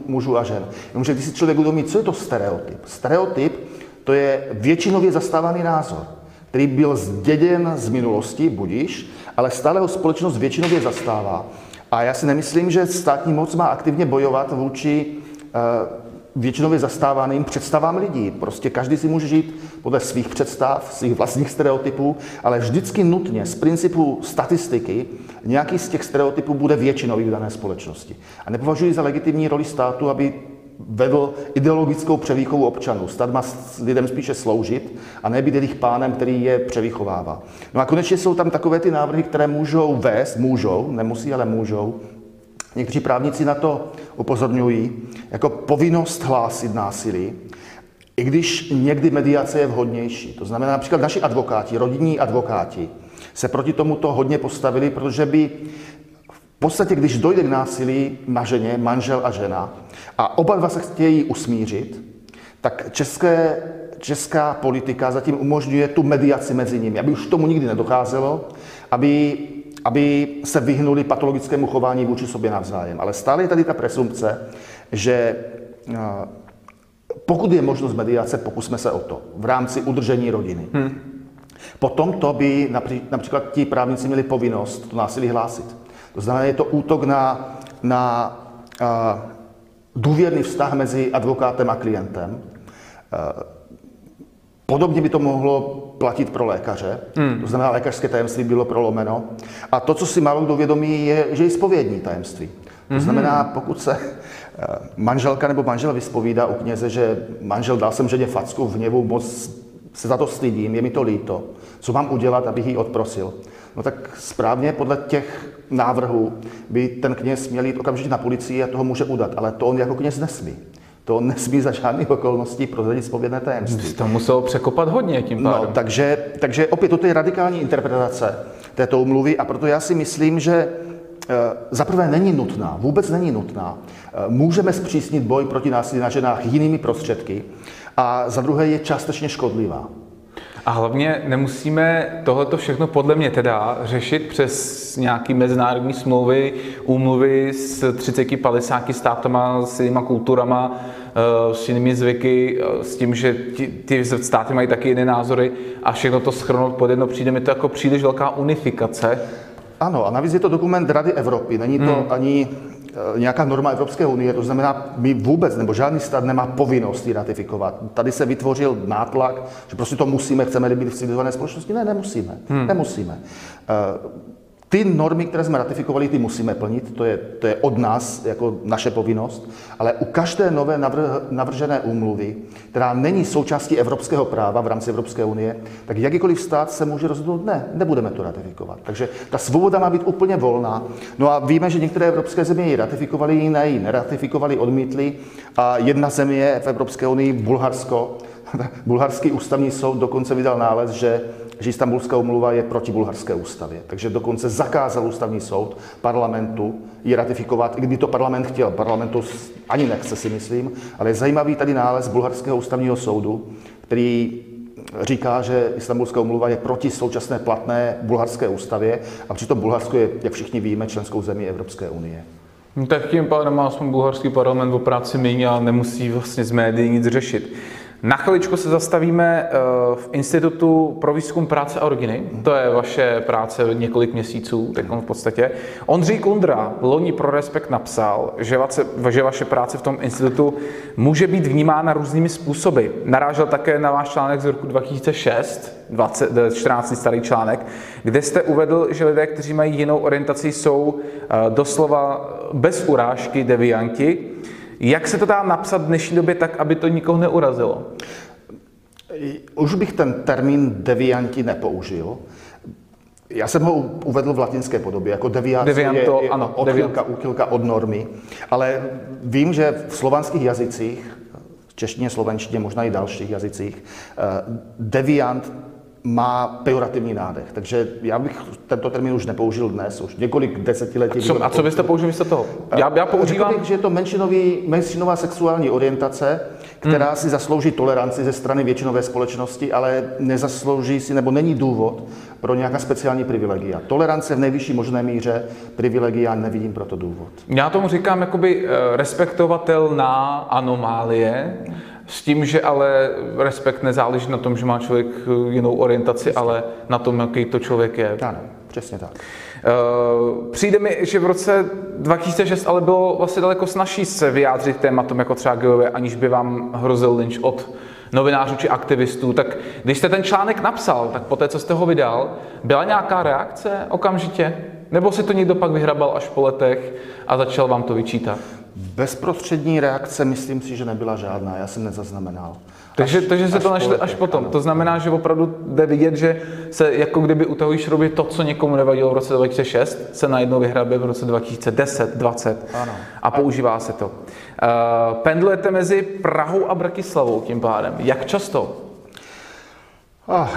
mužů a žen. Jenomže když si člověk uvědomí, co je to stereotyp? Stereotyp to je většinově zastávaný názor, který byl zděděn z minulosti, budiš, ale stále ho společnost většinově zastává. A já si nemyslím, že státní moc má aktivně bojovat vůči většinově zastávaným představám lidí. Prostě každý si může žít podle svých představ, svých vlastních stereotypů, ale vždycky nutně z principu statistiky nějaký z těch stereotypů bude většinový v dané společnosti. A nepovažuji za legitimní roli státu, aby vedl ideologickou převýchovu občanů. Stát má lidem spíše sloužit a ne být jejich pánem, který je převýchovává. No a konečně jsou tam takové ty návrhy, které můžou vést, nemusí, ale můžou. Někteří právníci na to upozorňují, jako povinnost hlásit násilí, i když někdy mediace je vhodnější. To znamená například naši advokáti, rodinní advokáti, se proti tomuto hodně postavili, protože by v podstatě, když dojde k násilí na ženě, manžel a žena, a oba dva se chtějí usmířit, tak česká politika zatím umožňuje tu mediaci mezi nimi, aby už tomu nikdy nedocházelo, aby se vyhnuli patologickému chování vůči sobě navzájem. Ale stále je tady ta presumpce, že pokud je možnost mediace, pokusme se o to v rámci udržení rodiny. Potom to by například ti právníci měli povinnost to násilí hlásit. To znamená, je to útok na důvěrný vztah mezi advokátem a klientem. Podobně by to mohlo platit pro lékaře, to znamená, lékařské tajemství bylo prolomeno. A to, co si málo kdo vědomí, je, že je zpovědní tajemství. To znamená, pokud se manželka nebo manžel vyspovídá u kněze, že manžel dal jsem ženě facku v hněvu, moc se za to stydím, je mi to líto, co mám udělat, abych ji odprosil. No tak správně podle těch návrhů by ten kněz měl jít okamžitě na policii a toho může udat, ale to on jako kněz nesmí. To nesmí za žádných okolností prozradit zpovědné tajemství. To muselo překopat hodně tím pádem. No, takže opět toto je radikální interpretace této úmluvy a proto já si myslím, že zaprvé není nutná, vůbec není nutná. Můžeme zpřísnit boj proti násilí na ženách jinými prostředky a za druhé je částečně škodlivá. A hlavně nemusíme tohleto všechno podle mě teda řešit přes nějaké mezinárodní smlouvy, úmluvy s 30-50 státama, s jinýma kulturama, s jinými zvyky, s tím, že ty státy mají taky jiné názory a všechno to shrnout pod jedno, přijde mi to jako příliš velká unifikace. Ano, a navíc je to dokument Rady Evropy, není to ani nějaká norma Evropské unie, to znamená, my vůbec, nebo žádný stát nemá povinnost ji ratifikovat. Tady se vytvořil nátlak, že prostě to musíme, chceme-li být v civilizované společnosti. Ne, nemusíme. Nemusíme. Ty normy, které jsme ratifikovali, ty musíme plnit, to je od nás, jako naše povinnost, ale u každé nové navržené úmluvy, která není součástí evropského práva v rámci Evropské unie, tak jakýkoliv stát se může rozhodnout, ne, nebudeme to ratifikovat. Takže ta svoboda má být úplně volná. No a víme, že některé evropské země ji ratifikovaly, jiné ji neratifikovali, odmítli a jedna země v Evropské unii, Bulharsko, bulharský ústavní soud dokonce vydal nález, že že Istanbulská úmluva je proti bulharské ústavě. Takže dokonce zakázal ústavní soud parlamentu ji ratifikovat, i kdyby to parlament chtěl. Parlament to ani nechce, si myslím, ale je zajímavý tady nález bulharského ústavního soudu, který říká, že Istanbulská úmluva je proti současné platné bulharské ústavě a přitom Bulharsko je, jak všichni víme, členskou zemí Evropské unie. No, tak tím pádem má aspoň bulharský parlament o práci míň a nemusí vlastně z médií nic řešit. Na chviličku se zastavíme v Institutu pro výzkum práce a rodiny. To je vaše práce několik měsíců, tak v podstatě. Ondřej Kundra loni pro Respekt napsal, že vaše práce v tom institutu může být vnímána různými způsoby. Narážel také na váš článek z roku 2006, 14 starý článek, kde jste uvedl, že lidé, kteří mají jinou orientaci, jsou doslova bez urážky devianti. Jak se to dá napsat v dnešní době tak, aby to nikoho neurazilo? Už bych ten termín devianti nepoužil. Já jsem ho uvedl v latinské podobě, jako devianto, je ano, úchylka od normy. Ale vím, že v slovanských jazycích, v češtině, slovenštině, možná i dalších jazycích, deviant má pejorativní nádech. Takže já bych tento termín už nepoužil dnes, už několik desetiletí. A co byste použil místo toho? Já používám... Řekl, že je to menšinová sexuální orientace, která si zaslouží toleranci ze strany většinové společnosti, ale nezaslouží si, nebo není důvod pro nějaká speciální privilegia. Tolerance v nejvyšší možné míře, privilegia nevidím proto důvod. Já tomu říkám jakoby respektovatelná anomálie, s tím, že ale respekt nezáleží na tom, že má člověk jinou orientaci, přesně, ale na tom, jaký to člověk je. Ano, přesně tak. Přijde mi, že v roce 2006 ale bylo vlastně daleko snazší se vyjádřit tématům jako třeba gejové, aniž by vám hrozil lynč od novinářů či aktivistů. Tak když jste ten článek napsal, tak poté, co jste ho vydal, byla nějaká reakce okamžitě? Nebo si to někdo pak vyhrabal až po letech a začal vám to vyčítat? Bezprostřední reakce, myslím si, že nebyla žádná, já jsem nezaznamenal. Takže se to našli až potom. Ano. To znamená, že opravdu jde vidět, že se jako kdyby utahují šrouby, to, co někomu nevadilo v roce 2006, se najednou vyhrabe v roce 2010, 20 ano. A používá se to. Pendlujete mezi Prahou a Bratislavou tím pádem. Jak často?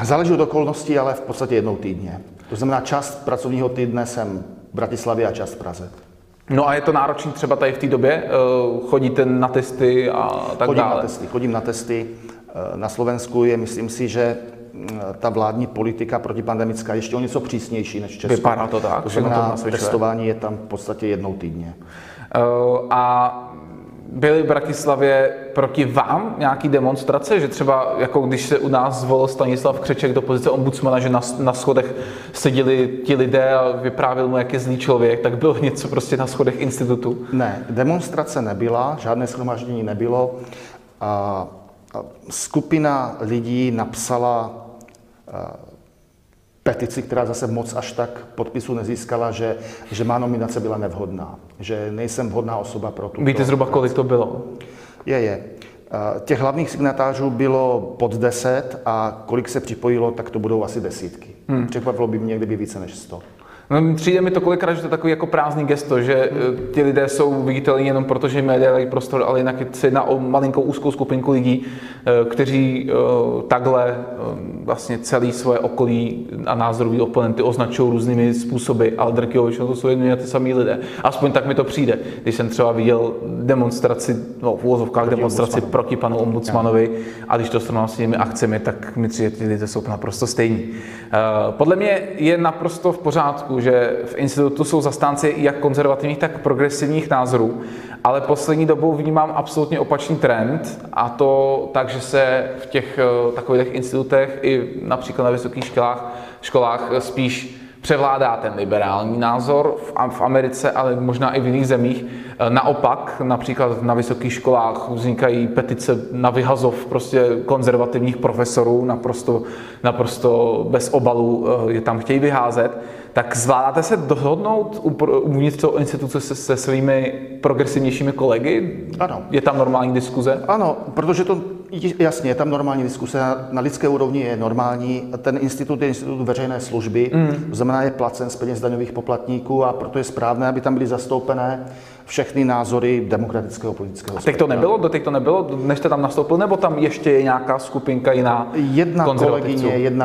Záleží od okolností, ale v podstatě jednou týdně. To znamená, část pracovního týdne jsem v Bratislavě a část v Praze. No a je to náročné třeba tady v té době? Chodíte na testy a tak dále? Chodím na testy. Na Slovensku je, myslím si, že ta vládní politika protipandemická je ještě o něco přísnější než v Česku. Vypadá to tak? To znamená, testování je tam v podstatě jednou týdně. A byly v Bratislavě proti vám nějaké demonstrace? Že třeba, jako když se u nás zvolil Stanislav Křeček do pozice ombudsmana, že na schodech seděli ti lidé a vyprávěl mu, jak je zlý člověk, tak bylo něco prostě na schodech institutu? Ne, demonstrace nebyla, žádné shromáždění nebylo. Skupina lidí napsala petici, která zase moc až tak podpisu nezískala, že má nominace byla nevhodná. Že nejsem vhodná osoba pro tu. Víte zhruba, kolik to bylo? Těch hlavních signatářů bylo pod 10 a kolik se připojilo, tak to budou asi desítky. Překvapilo by mě, kdyby více než 100. No, přijde mi to kolikrát, že to je takový jako prázdný gesto, že ti lidé jsou viditelní jenom proto, že média dají prostor, ale jinak se jedná o malinkou úzkou skupinku lidí, kteří takhle vlastně celý svoje okolí a názorový oponenty označují různými způsoby, ale drtivou většinou to jsou jedni a ty samí lidé. Aspoň tak mi to přijde, když jsem třeba viděl demonstraci, no, v úvozovkách demonstraci proti panu ombudsmanovi, a když to srovnám s těmi akcemi, tak mi přijde, že ti lidé jsou naprosto stejní. Podle mě je naprosto v pořádku, že v institutu jsou zastánci jak konzervativních, tak progresivních názorů, ale poslední dobou vnímám absolutně opačný trend, a to tak, že se v těch takových institutech i například na vysokých školách spíš převládá ten liberální názor v Americe, ale možná i v jiných zemích. Naopak, například na vysokých školách vznikají petice na vyhazov prostě konzervativních profesorů, naprosto bez obalu je tam chtějí vyházet. Tak zvládáte se dohodnout uvnitř toho instituce se svými progresivnějšími kolegy? Ano. Je tam normální diskuze? Ano, protože to jasně, je tam normální diskuse, na lidské úrovni je normální. Ten institut je institut veřejné služby, to znamená je placen z peněz daňových poplatníků a proto je správné, aby tam byly zastoupené všechny názory demokratického politického spektra. Teď to nebylo, než jste tam nastoupil, nebo tam ještě je nějaká skupinka jiná? Jedna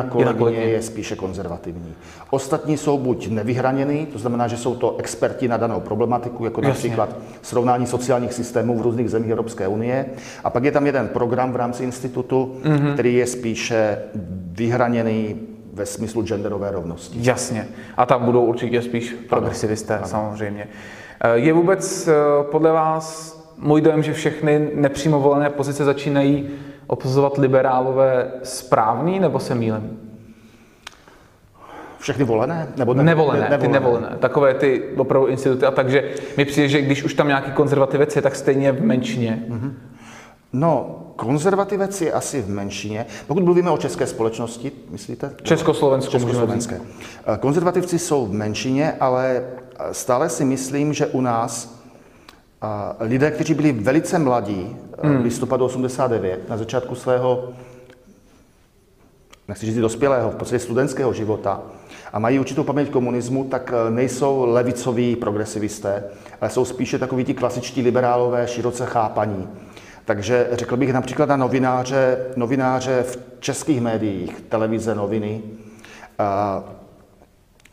kolegyně je spíše konzervativní. Ostatní jsou buď nevyhraněný, to znamená, že jsou to experti na danou problematiku, jako například srovnání sociálních systémů v různých zemích Evropské unie. A pak je tam jeden program v rámci institutu, který je spíše vyhraněný ve smyslu genderové rovnosti. Jasně. A tam budou určitě spíš progresivisté, samozřejmě. Je vůbec podle vás můj dojem, že všechny nepřímo volené pozice začínají obsazovat liberálové správný, nebo se mýlím? Všechny volené? Nevolené. Takové ty opravdu instituty. A takže mi přijde, že když už tam nějaký konzervativec je, tak stejně v menšině. Mm-hmm. No, konzervativec je asi v menšině. Pokud mluvíme o české společnosti, myslíte? Československé. Konzervativci jsou v menšině, ale stále si myslím, že u nás lidé, kteří byli velice mladí v listopadu 89, na začátku svého, nechci říct dospělého, v podstatě studentského života, a mají určitou paměť komunismu, tak nejsou levicoví progresivisté, ale jsou spíše takoví ti klasičtí liberálové, široce chápaní. Takže řekl bych například na novináře v českých médiích, televize, noviny.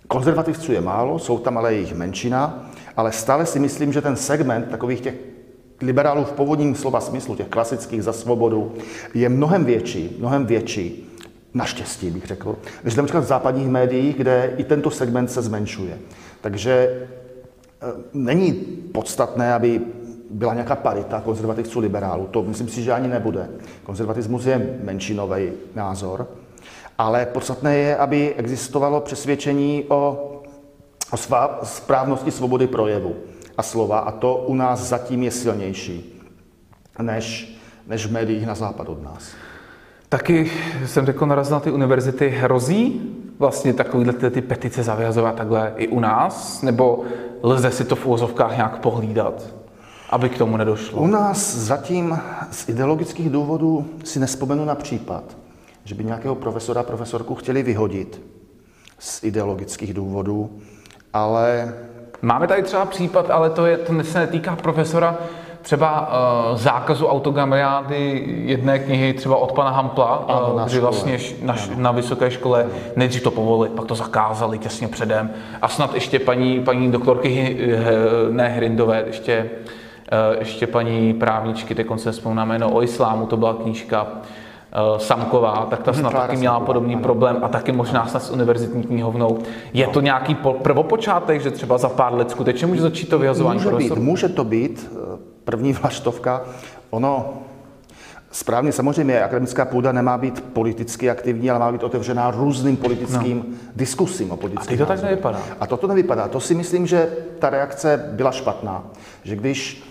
Konzervativců je málo, jsou tam ale jejich menšina, ale stále si myslím, že ten segment takových těch liberálů v původním slova smyslu, těch klasických za svobodu, je mnohem větší, naštěstí bych řekl, než například v západních médiích, kde i tento segment se zmenšuje. Takže není podstatné, aby byla nějaká parita konzervativců liberálů, to myslím si, že ani nebude. Konzervatismus je menšinový názor, ale podstatné je, aby existovalo přesvědčení o správnosti svobody projevu a slova, a to u nás zatím je silnější než v médiích na západ od nás. Taky jsem řekl, narazil na ty univerzity, hrozí vlastně takovýhle ty petice zavězovat takhle i u nás, nebo lze si to v uvozovkách nějak pohlídat, aby k tomu nedošlo? U nás zatím z ideologických důvodů si nespomenu na případ, že by nějakého profesora, profesorku chtěli vyhodit z ideologických důvodů, ale... Máme tady třeba případ, ale to se netýká profesora, třeba zákazu autogramiády jedné knihy třeba od pana Hampla, kdy vlastně na vysoké škole nejdřív to povolili, pak to zakázali těsně předem, a snad ještě paní doktorky, ne Hrindové, ještě paní právničky, teď konce vzpomínám jméno, o islámu, to byla knížka Samková, tak ta snad taky měla podobný problém, a taky možná snad s univerzitní knihovnou. Je to nějaký prvopočátek, že třeba za pár let skutečně může začít to vyhazování profesorů? Může to být první vlaštovka. Ono správně samozřejmě, akademická půda nemá být politicky aktivní, ale má být otevřená různým politickým diskusím o politických. A teď to tak nevypadá. A toto nevypadá. To si myslím, že ta reakce byla špatná. Že když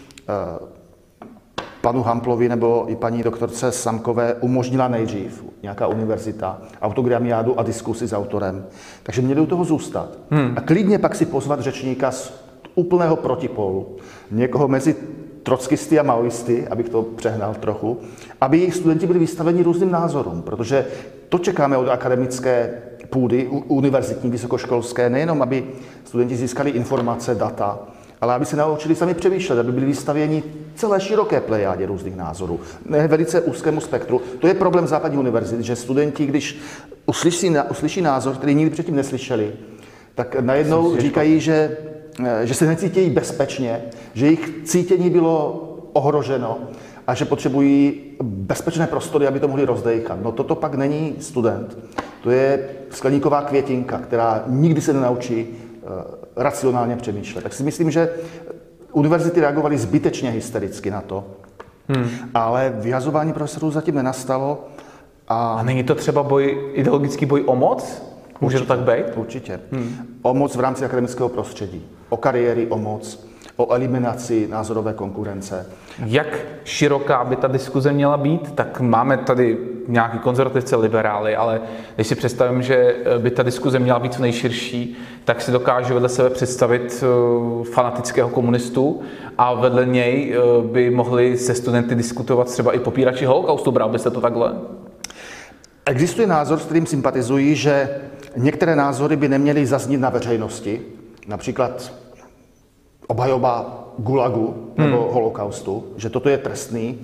panu Hamplovi nebo i paní doktorce Samkové umožnila nejdřív nějaká univerzita autogramiádu a diskusi s autorem, takže měli u toho zůstat. A klidně pak si pozvat řečníka z úplného protipólu. Někoho mezi trockisty a maoisty, abych to přehnal trochu, aby studenti byli vystaveni různým názorům, protože to čekáme od akademické půdy, univerzitní, vysokoškolské, nejenom aby studenti získali informace, data, ale aby se naučili sami přemýšlet, aby byli vystavěni celé široké plejádě různých názorů, ne velice úzkému spektru. To je problém západní univerzity, že studenti, když uslyší názor, který nikdy předtím neslyšeli, tak najednou říkají, že se necítějí bezpečně, že jejich cítění bylo ohroženo a že potřebují bezpečné prostory, aby to mohli rozdejchat. No toto pak není student. To je skleníková květinka, která nikdy se nenaučí racionálně přemýšlet. Tak si myslím, že univerzity reagovaly zbytečně hystericky na to, ale vyhazování profesorů zatím nenastalo. A není to třeba ideologický boj o moc? Může to tak být? Určitě. O moc v rámci akademického prostředí, o kariéry, o moc, o eliminaci názorové konkurence. Jak široká by ta diskuze měla být? Tak máme tady nějaký konzervativce, liberály, ale když si představím, že by ta diskuze měla být co nejširší, tak si dokážu vedle sebe představit fanatického komunistu a vedle něj by mohli se studenty diskutovat třeba i popírači holokaustu. Bral byste to takhle? Existuje názor, s kterým sympatizuji, že některé názory by neměly zaznít na veřejnosti, například obhajoba gulagu nebo holokaustu, že toto je trestný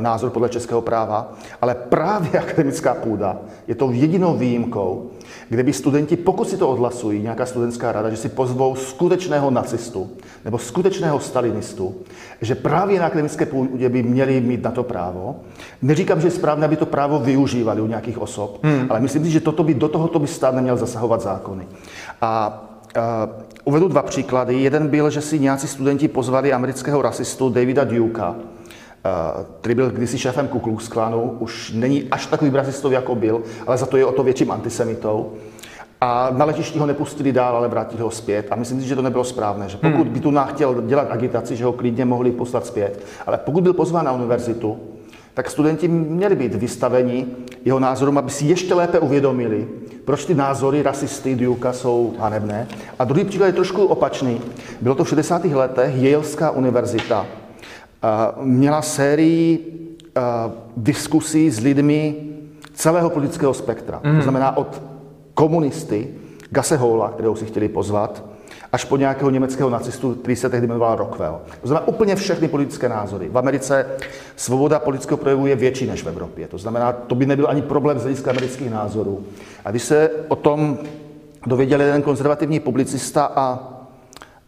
názor podle českého práva, ale právě akademická půda je tou jedinou výjimkou, kde by studenti, pokud si to odhlasují, nějaká studentská rada, že si pozvou skutečného nacistu nebo skutečného stalinistu, že právě na akademické půdě by měli mít na to právo. Neříkám, že je správné, aby to právo využívali u nějakých osob, ale myslím si, že toto by, do tohoto by stát neměl zasahovat zákony. A uvedu dva příklady. Jeden byl, že si nějací studenti pozvali amerického rasistu Davida Duka, který byl kdysi šéfem Ku Klux Klanu, už není až takový rasistou, jako byl, ale za to je o to větším antisemitou. A na letišti ho nepustili dál, ale vrátili ho zpět. A myslím si, že to nebylo správné, že pokud by tu náchtěl dělat agitaci, že ho klidně mohli poslat zpět. Ale pokud byl pozván na univerzitu, tak studenti měli být vystaveni jeho názorům, aby si ještě lépe uvědomili, proč ty názory rasisty Duka jsou hanebné. A druhý příklad je trošku opačný. Bylo to v 60. letech, Yaleská univerzita měla sérii diskusí s lidmi celého politického spektra. To znamená od komunisty Gase Hola, kterého si chtěli pozvat, až po nějakého německého nacistu, který se tehdy jmenoval Rockwell. To znamená úplně všechny politické názory. V Americe svoboda politického projevu je větší než v Evropě. To znamená, to by nebyl ani problém z hlediska amerických názorů. A když se o tom dověděl jeden konzervativní publicista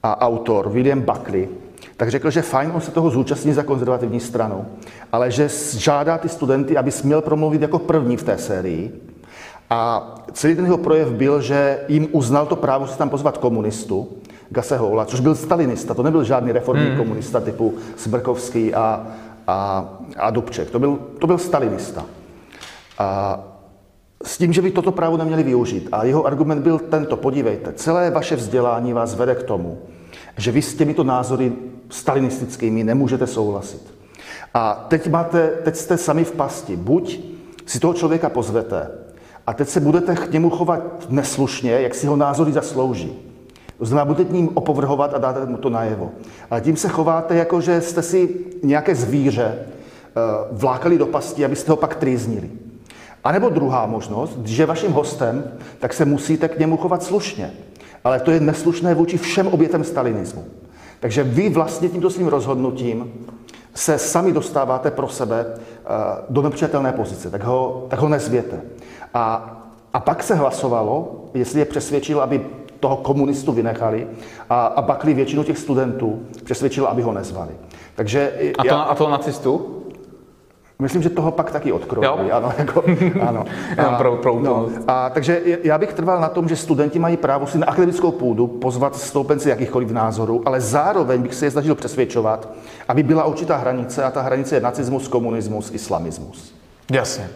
a autor William Buckley, tak řekl, že fajn, on se toho zúčastní za konzervativní stranu, ale že žádá ty studenty, aby směl promluvit jako první v té sérii. A celý ten jeho projev byl, že jim uznal to právo si tam pozvat komunistu, Gase Hola, což byl stalinista, to nebyl žádný reformní komunista typu Smrkovský a Dubček, to byl stalinista. S tím, že by toto právo neměli využít. A jeho argument byl tento, podívejte, celé vaše vzdělání vás vede k tomu, že vy s těmito názory stalinistickými nemůžete souhlasit. A teď jste sami v pasti. Buď si toho člověka pozvete a teď se budete k němu chovat neslušně, jak si ho názory zaslouží. To znamená, budete ním opovrhovat a dáte mu to najevo. Ale tím se chováte jako, že jste si nějaké zvíře vlákali do pasti, abyste ho pak trýznili. A nebo druhá možnost, když je vaším hostem, tak se musíte k němu chovat slušně. Ale to je neslušné vůči všem obětem stalinismu. Takže vy vlastně tímto svým rozhodnutím se sami dostáváte pro sebe do nepřijatelné pozice, tak ho nezvěte. A pak se hlasovalo, jestli je přesvědčil, aby toho komunistu vynechali, a Buckley většinu těch studentů přesvědčil, aby ho nezvali. Takže a toho nacistu? Myslím, že toho pak taky odkrojí. Ano, jako, ano. Takže já bych trval na tom, že studenti mají právo si na akademickou půdu pozvat stoupenci jakýchkoliv názorů, ale zároveň bych se je snažil přesvědčovat, aby byla určitá hranice, a ta hranice je nacismus, komunismus, islamismus. Jasně.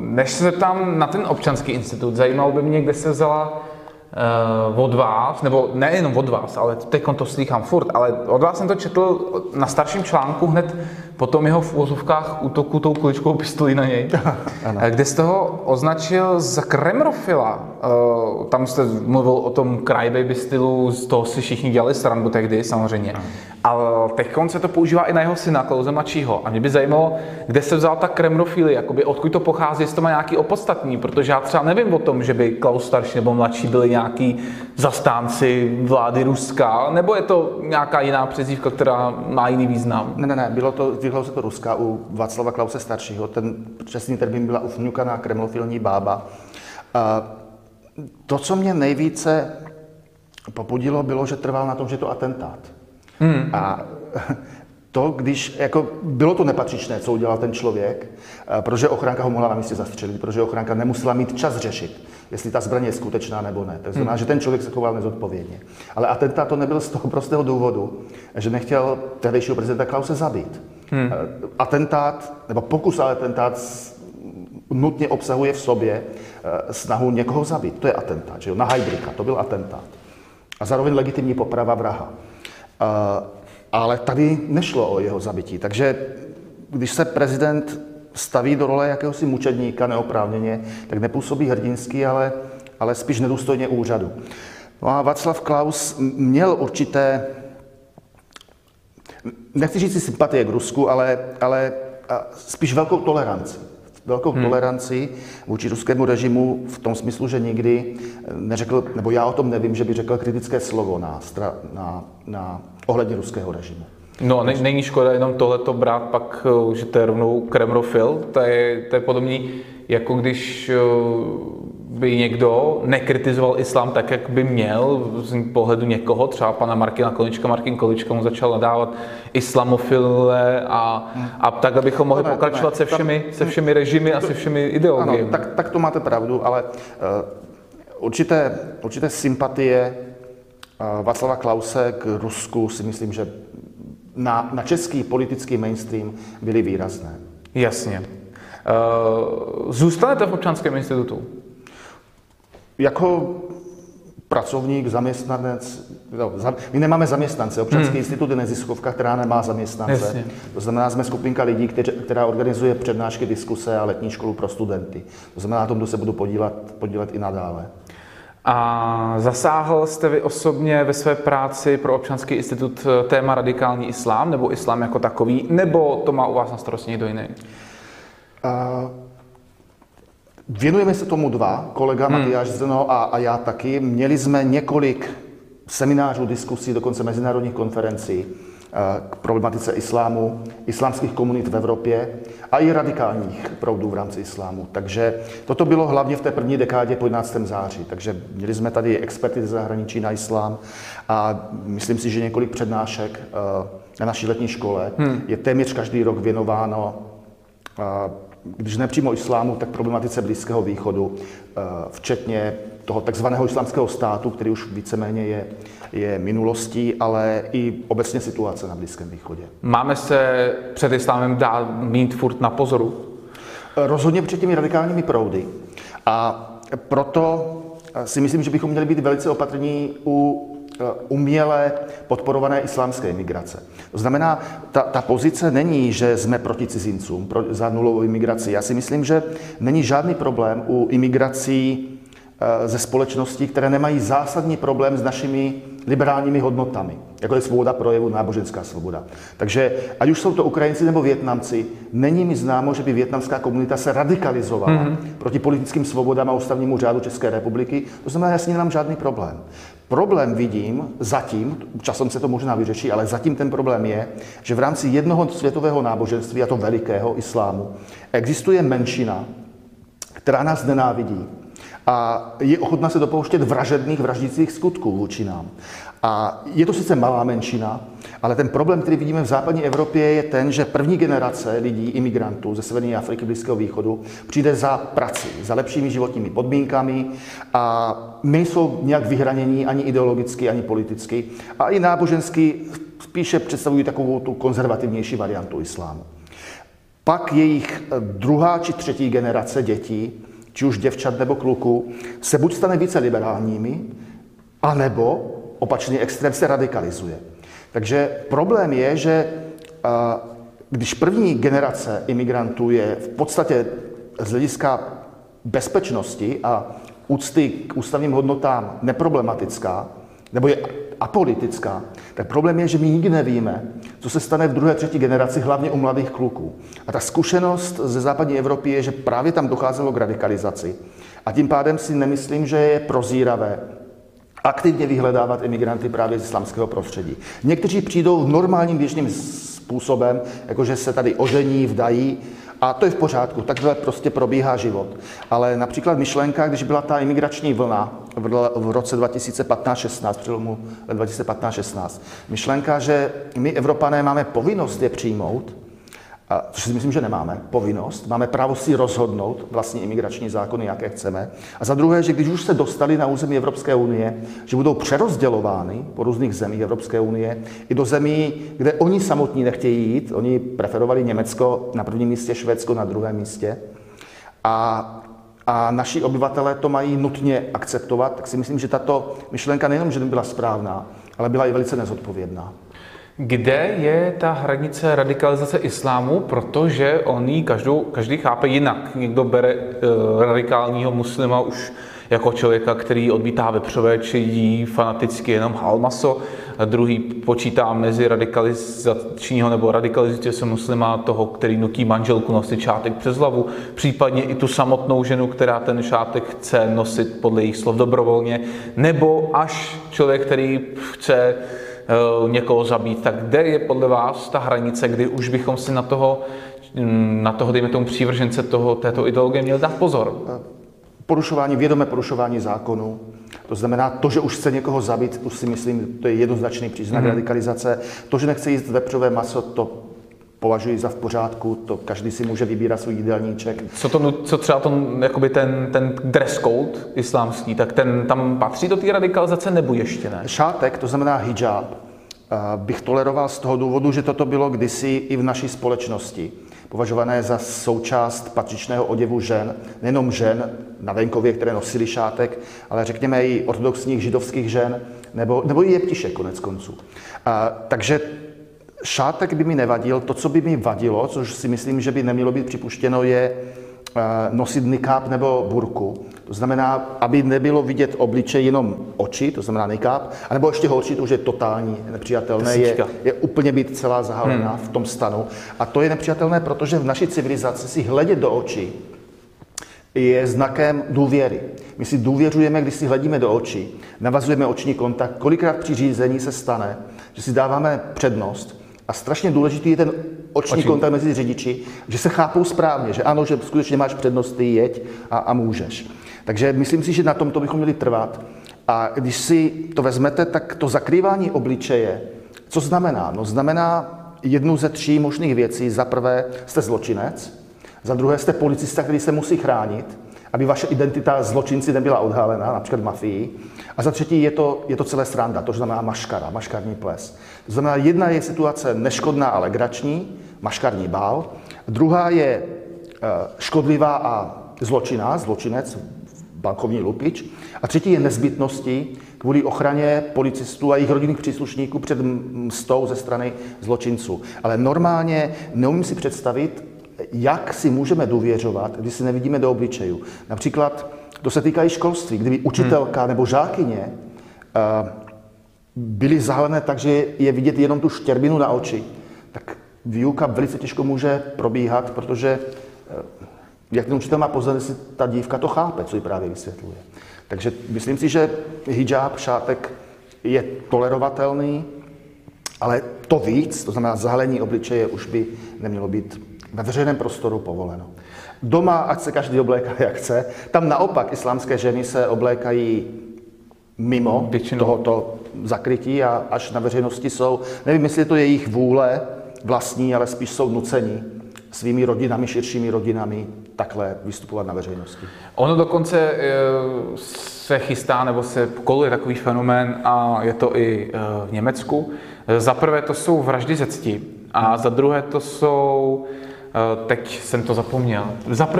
Než se zeptám na ten občanský institut, zajímalo by mě, kde se vzala od vás, nebo nejenom od vás, ale teď to slýchám furt, ale od vás jsem to četl na starším článku hned po tom jeho v uvozovkách útoku tou kuličkou pistolí na něj, kde jste ho označil za kremrofila. Tam jste mluvil o tom crybaby stylu, z toho si všichni dělali srandu tehdy samozřejmě. Ale teď se to používá i na jeho syna, Klause mladšího. A mě by zajímalo, kde se vzal ta kremrofilie, jakoby odkud to pochází, jestli to má nějaký opodstatní, protože já třeba nevím o tom, že by Klaus starší nebo mladší byli nějaký zastánci vlády Ruska, nebo je to nějaká jiná přezdívka, která má jiný význam? Ne, bylo to Ruska u Václava Klause staršího, ten přesný termín byla ufňukaná kremlofilní bába. To, co mě nejvíce popudilo, bylo, že trval na tom, že je to atentát. A to, když, jako, bylo to nepatřičné, co udělal ten člověk, protože ochránka ho mohla na místě zastřelit, protože ochránka nemusela mít čas řešit, jestli ta zbraň je skutečná nebo ne. To znamená, že ten člověk se choval nezodpovědně. Ale atentát to nebyl z toho prostého důvodu, že nechtěl tehdejšího prezidenta Klause zabít. Atentát, nebo pokus ale atentát nutně obsahuje v sobě snahu někoho zabít. To je atentát, že jo? Na Heydricha, to byl atentát. A zároveň legitimní poprava vraha. Ale tady nešlo o jeho zabití. Takže když se prezident staví do role jakéhosi mučedníka neoprávněně, tak nepůsobí hrdinsky, ale spíš nedůstojně úřadu. No a Václav Klaus měl určité, nechci říct si sympatie k Rusku, ale spíš velkou toleranci. velkou toleranci vůči ruskému režimu v tom smyslu, že nikdy neřekl, nebo já o tom nevím, že by řekl kritické slovo na ohledně ruského režimu. No, není škoda jenom tohleto brát pak, že to je rovnou kremrofil, to je podobný, jako když by někdo nekritizoval islám tak, jak by měl, z pohledu někoho, třeba pana Martina Količka. Martin Količka mu začal nadávat islamofile a tak, abychom mohli pokračovat se všemi režimy a se všemi ideologiemi. Ano, tak to máte pravdu, ale určité sympatie Václava Klause k Rusku si myslím, že na český politický mainstream byly výrazné. Jasně. Zůstanete v Občanském institutu? Jako pracovník, zaměstnanec, my nemáme zaměstnance, Občanský institut je neziskovka, která nemá zaměstnance. Jasně. To znamená, jsme skupinka lidí, která organizuje přednášky, diskuse a letní školu pro studenty. To znamená, na tom se budu podílet i nadále. A zasáhl jste vy osobně ve své práci pro Občanský institut téma radikální islám, nebo islám jako takový, nebo to má u vás na starosti někdo jiný? Věnujeme se tomu dva, kolega Matyáš Zrno a já taky. Měli jsme několik seminářů, diskusí, dokonce mezinárodních konferencí k problematice islámu, islámských komunit v Evropě a i radikálních proudů v rámci islámu. Takže toto bylo hlavně v té první dekádě po 11. září. Takže měli jsme tady experty ze zahraničí na islám a myslím si, že několik přednášek na naší letní škole je téměř každý rok věnováno, když nepřímo islámu, tak problematice Blízkého východu, včetně toho takzvaného islámského státu, který už víceméně je minulostí, ale i obecně situace na Blízkém východě. Máme se před islámem dát mít furt na pozoru? Rozhodně před těmi radikálními proudy. A proto si myslím, že bychom měli být velice opatrní u uměle podporované islámské imigrace. To znamená, ta pozice není, že jsme proti cizincům, za nulovou imigraci. Já si myslím, že není žádný problém u imigrací ze společností, které nemají zásadní problém s našimi liberálními hodnotami, jako je svoboda projevu, náboženská svoboda. Takže ať už jsou to Ukrajinci nebo Vietnamci, není mi známo, že by vietnamská komunita se radikalizovala proti politickým svobodám a ústavnímu řádu České republiky. To znamená, já s ním nemám žádný problém. Problém vidím zatím, časem se to možná vyřeší, ale zatím ten problém je, že v rámci jednoho světového náboženství, a to velikého islámu, existuje menšina, která nás nenávidí a je ochotná se dopouštět vražedných skutků vůči nám. A je to sice malá menšina, ale ten problém, který vidíme v západní Evropě, je ten, že první generace lidí, imigrantů ze severní Afriky, Blízkého východu, přijde za prací, za lepšími životními podmínkami a nejsou nějak vyhranění ani ideologicky, ani politicky a i nábožensky spíše představují takovou tu konzervativnější variantu islámu. Pak jejich druhá či třetí generace dětí, či už děvčat nebo kluků, se buď stane více liberálními, anebo opačný extrém se radikalizuje. Takže problém je, že když první generace imigrantů je v podstatě z hlediska bezpečnosti a úcty k ústavním hodnotám neproblematická, nebo je apolitická, tak problém je, že my nikdy nevíme, co se stane v druhé, třetí generaci, hlavně u mladých kluků. A ta zkušenost ze západní Evropy je, že právě tam docházelo k radikalizaci. A tím pádem si nemyslím, že je prozíravé aktivně vyhledávat imigranty právě z islámského prostředí. Někteří přijdou normálním běžným způsobem, jakože se tady ožení, vdají, a to je v pořádku, takhle prostě probíhá život. Ale například myšlenka, když byla ta imigrační vlna v roce 2015-16, přelomu 2015-16, myšlenka, že my Evropané máme povinnost je přijmout, což si myslím, že nemáme povinnost, máme právo si rozhodnout vlastní imigrační zákony, jaké chceme. A za druhé, že když už se dostali na území Evropské unie, že budou přerozdělovány po různých zemích Evropské unie i do zemí, kde oni samotní nechtějí jít, oni preferovali Německo na prvním místě, Švédsko na druhém místě. A naši obyvatelé to mají nutně akceptovat, tak si myslím, že tato myšlenka nejenom, že nebyla správná, ale byla i velice nezodpovědná. Kde je ta hranice radikalizace islámu, protože on ji každý chápe jinak. Někdo bere radikálního muslima už jako člověka, který odmítá vepřové či jí fanaticky jenom halmaso, a druhý počítá mezi radikalizačního nebo radikalizace muslima toho, který nutí manželku nosit šátek přes hlavu, případně i tu samotnou ženu, která ten šátek chce nosit podle jejich slov dobrovolně, nebo až člověk, který chce někoho zabít, tak kde je podle vás ta hranice, kdy už bychom si na toho dejme tomu přívržence této ideologie měli dát pozor? Porušování, vědomé porušování zákonu. To znamená to, že už chce někoho zabít, už si myslím, to je jednoznačný příznak radikalizace. To, že nechce jíst vepřové maso, to považuji za v pořádku, to každý si může vybírat svůj jídelníček. Co třeba ten dress code islámský, tak ten tam patří do té radikalizace nebo ještě ne? Šátek, to znamená hijab, bych toleroval z toho důvodu, že toto bylo kdysi i v naší společnosti považované za součást patřičného oděvu žen, nejenom žen na venkově, které nosily šátek, ale řekněme i ortodoxních židovských žen, nebo i jeptišek konec konců. Takže šátek by mi nevadil, to, co by mi vadilo, což si myslím, že by nemělo být připuštěno, je nosit nikáb nebo burku. To znamená, aby nebylo vidět obličej, jenom oči, to znamená nikáb, anebo ještě horší, to už je totální, nepřijatelné, je úplně být celá zahalená v tom stanu. A to je nepřijatelné, protože v naší civilizaci si hledět do očí je znakem důvěry. My si důvěřujeme, když si hledíme do očí, navazujeme oční kontakt, kolikrát při řízení se stane, že si dáváme přednost. A strašně důležitý je ten oční kontakt mezi řidiči, že se chápou správně, že ano, že skutečně máš přednost, ty jeď a můžeš. Takže myslím si, že na tomto bychom měli trvat. A když si to vezmete, tak to zakrývání obličeje, co znamená? No znamená jednu ze tří možných věcí. Za prvé jste zločinec, za druhé jste policista, který se musí chránit, aby vaše identita zločinci nebyla odhalena, například mafii. A za třetí je to celé sranda, to znamená maškara, maškarní ples. To znamená, jedna je situace neškodná a legrační, maškarní bál. Druhá je škodlivá a zločinná, zločinec, bankovní lupič. A třetí je nezbytností kvůli ochraně policistů a jejich rodinných příslušníků před mstou ze strany zločinců. Ale normálně neumím si představit, jak si můžeme důvěřovat, když si nevidíme do obličejů. Například, to se týká i školství, kdyby učitelka nebo žákyně byly zahalené tak, že je vidět jenom tu štěrbinu na oči, tak výuka velice těžko může probíhat, protože jak ten učitel má poznat, jestli ta dívka to chápe, co ji právě vysvětluje. Takže myslím si, že hijab, šátek je tolerovatelný, ale to víc, to znamená zahalení obličeje, už by nemělo být ve veřejném prostoru povoleno. Doma, ať se každý obléká, jak chce. Tam naopak islámské ženy se oblékají mimo tohoto zakrytí a až na veřejnosti jsou, nevím, jestli to je jejich vůle vlastní, ale spíš jsou nuceni svými rodinami, širšími rodinami takhle vystupovat na veřejnosti. Ono dokonce se chystá, nebo se koluje takový fenomén a je to i v Německu. Za prvé to jsou vraždy ze cti a za druhé to jsou... Teď jsem to zapomněl.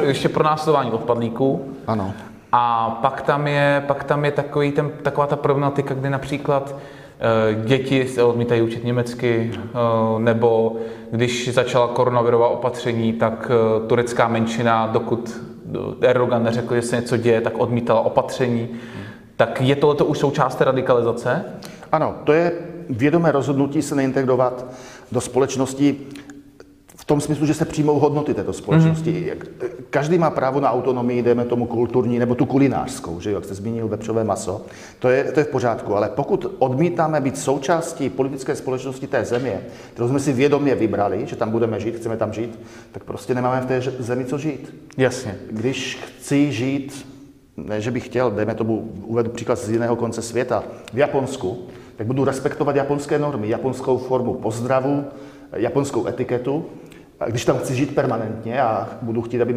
Ještě pronásledování odpadlíků. Ano. A pak tam je taková ta problematika, kdy například děti se odmítají učit německy, nebo když začala koronavirová opatření, tak turecká menšina, dokud Erdogan neřekl, že se něco děje, tak odmítala opatření. Tak je tohleto už součást radikalizace? Ano, to je vědomé rozhodnutí se neintegrovat do společnosti, v tom smyslu, že se přijmou hodnoty této společnosti. Každý má právo na autonomii, dejme tomu kulturní nebo tu kulinářskou, že jo, jak jste zmínil vepřové maso. To je v pořádku, ale pokud odmítáme být součástí politické společnosti té země, kterou jsme si vědomě vybrali, že tam budeme žít, chceme tam žít, tak prostě nemáme v té zemi co žít. Jasně. Když chci žít, ne že bych chtěl, dejme tomu, uvedu příklad z jiného konce světa, v Japonsku, tak budu respektovat japonské normy, japonskou formu pozdravu, japonskou etiketu. Když tam chci žít permanentně a budu chtít, aby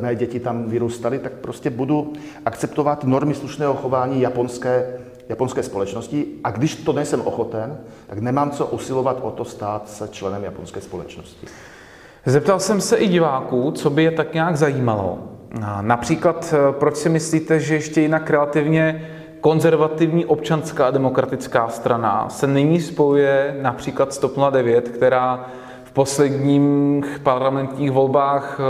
mé děti tam vyrůstaly, tak prostě budu akceptovat normy slušného chování japonské společnosti. A když to nejsem ochoten, tak nemám co usilovat o to stát se členem japonské společnosti. Zeptal jsem se i diváků, co by je tak nějak zajímalo. Například, proč si myslíte, že ještě jinak relativně konzervativní občanská demokratická strana se nyní spojuje například s TOP 09, která v posledních parlamentních volbách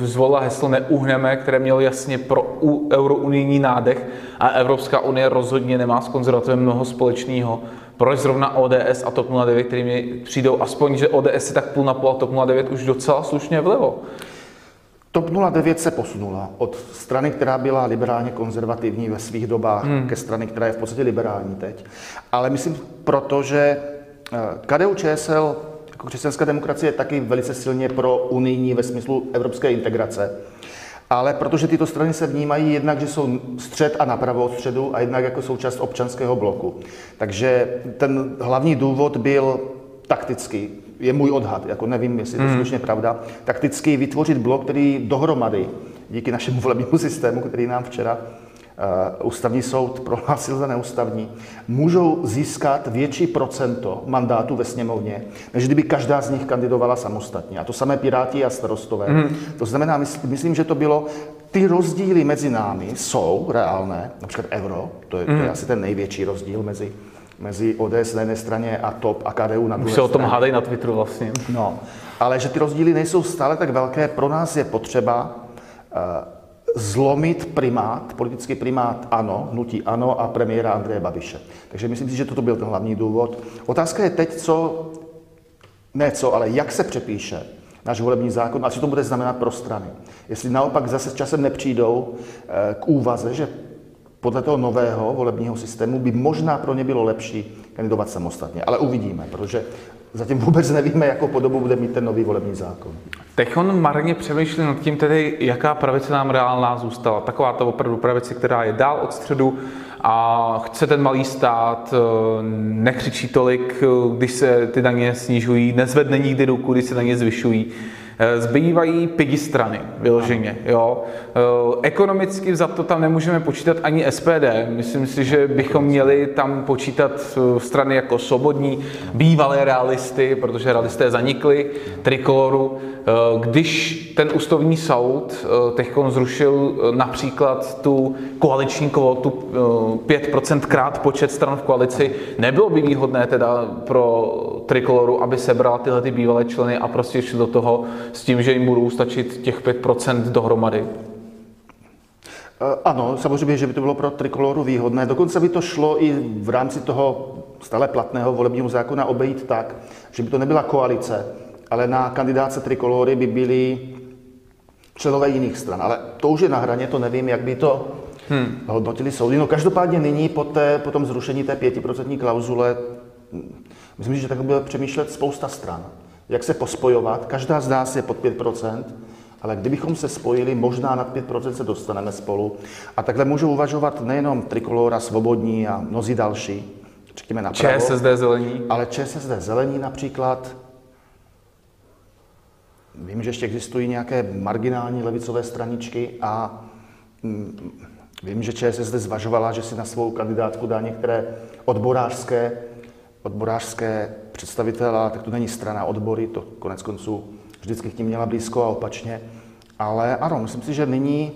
zvolila heslo Neuhneme, které mělo jasně pro eurounijní nádech, a Evropská unie rozhodně nemá s konzervativem mnoho společného. Proč zrovna ODS a TOP 09, kterými přijdou aspoň, že ODS je tak půl na půl a TOP 09 už docela slušně vlevo? TOP 09 se posunula od strany, která byla liberálně konzervativní ve svých dobách, ke strany, která je v podstatě liberální teď. Ale myslím, protože KDU-ČSL jako křesťanská demokracie je taky velice silně pro unijní ve smyslu evropské integrace. Ale protože tyto strany se vnímají jednak, že jsou střed a napravo od středu, a jednak jako součást občanského bloku. Takže ten hlavní důvod byl taktický. Je můj odhad, jako nevím, jestli je to skutečně pravda. Takticky vytvořit blok, který dohromady, díky našemu volebnímu systému, který nám včera ústavní soud prohlásil za neústavní, můžou získat větší procento mandátů ve sněmovně, než kdyby každá z nich kandidovala samostatně. A to samé Piráti a Starostové. To znamená, myslím, že to bylo, ty rozdíly mezi námi jsou reálné, například euro, to je asi ten největší rozdíl mezi ODS na jedné straně a TOP a KDU na druhé straně. Už se o tom hádají na Twitteru vlastně. No, ale že ty rozdíly nejsou stále tak velké, pro nás je potřeba zlomit primát, politický primát ANO, hnutí ANO a premiéra Andreje Babiše. Takže myslím si, že toto byl ten hlavní důvod. Otázka je teď, ale jak se přepíše náš volební zákon a co to bude znamenat pro strany. Jestli naopak zase s časem nepřijdou k úvaze, že podle toho nového volebního systému by možná pro ně bylo lepší kandidovat samostatně. Ale uvidíme, protože zatím vůbec nevíme, jakou podobu bude mít ten nový volební zákon. Techon marně přemýšlí nad tím tedy, jaká pravice nám reálná zůstala. Taková ta opravdu pravice, která je dál od středu a chce ten malý stát, nekřičí tolik, když se ty daně snižují, nezvedne nikdy ruku, když se daně zvyšují. Zbývají pidi strany, vyloženě. Jo. Ekonomicky za to tam nemůžeme počítat ani SPD. Myslím si, že bychom měli tam počítat strany jako Svobodní, bývalé realisty, protože realisté zanikli, Trikoloru. Když ten ústavní soud teďkon zrušil například tu koaliční kvótu 5% krát počet stran v koalici, nebylo by výhodné teda pro Trikoloru, aby sebrala tyhle ty bývalé členy a prostě šli do toho s tím, že jim budou stačit těch 5% dohromady? Ano, samozřejmě, že by to bylo pro Trikoloru výhodné. Dokonce by to šlo i v rámci toho stále platného volebního zákona obejít tak, že by to nebyla koalice, ale na kandidáce Trikolory by byli členové jiných stran. Ale to už je na hraně, to nevím, jak by to hodnotili soudy. No každopádně nyní po tom zrušení té 5% klauzule, myslím, že tak bude přemýšlet spousta stran. Jak se pospojovat. Každá z nás je pod 5%, ale kdybychom se spojili, možná nad 5% se dostaneme spolu. A takhle můžou uvažovat nejenom Trikolora, Svobodní a mnozí další, řekněme napravo. ČSSD, Zelení. Ale ČSSD, Zelení například. Vím, že ještě existují nějaké marginální levicové straničky a vím, že ČSSD zvažovala, že si na svou kandidátku dá některé odborářské představitele, tak to není strana, odbory, to konec konců vždycky k tím měla blízko a opačně. Ale ano, myslím si, že nyní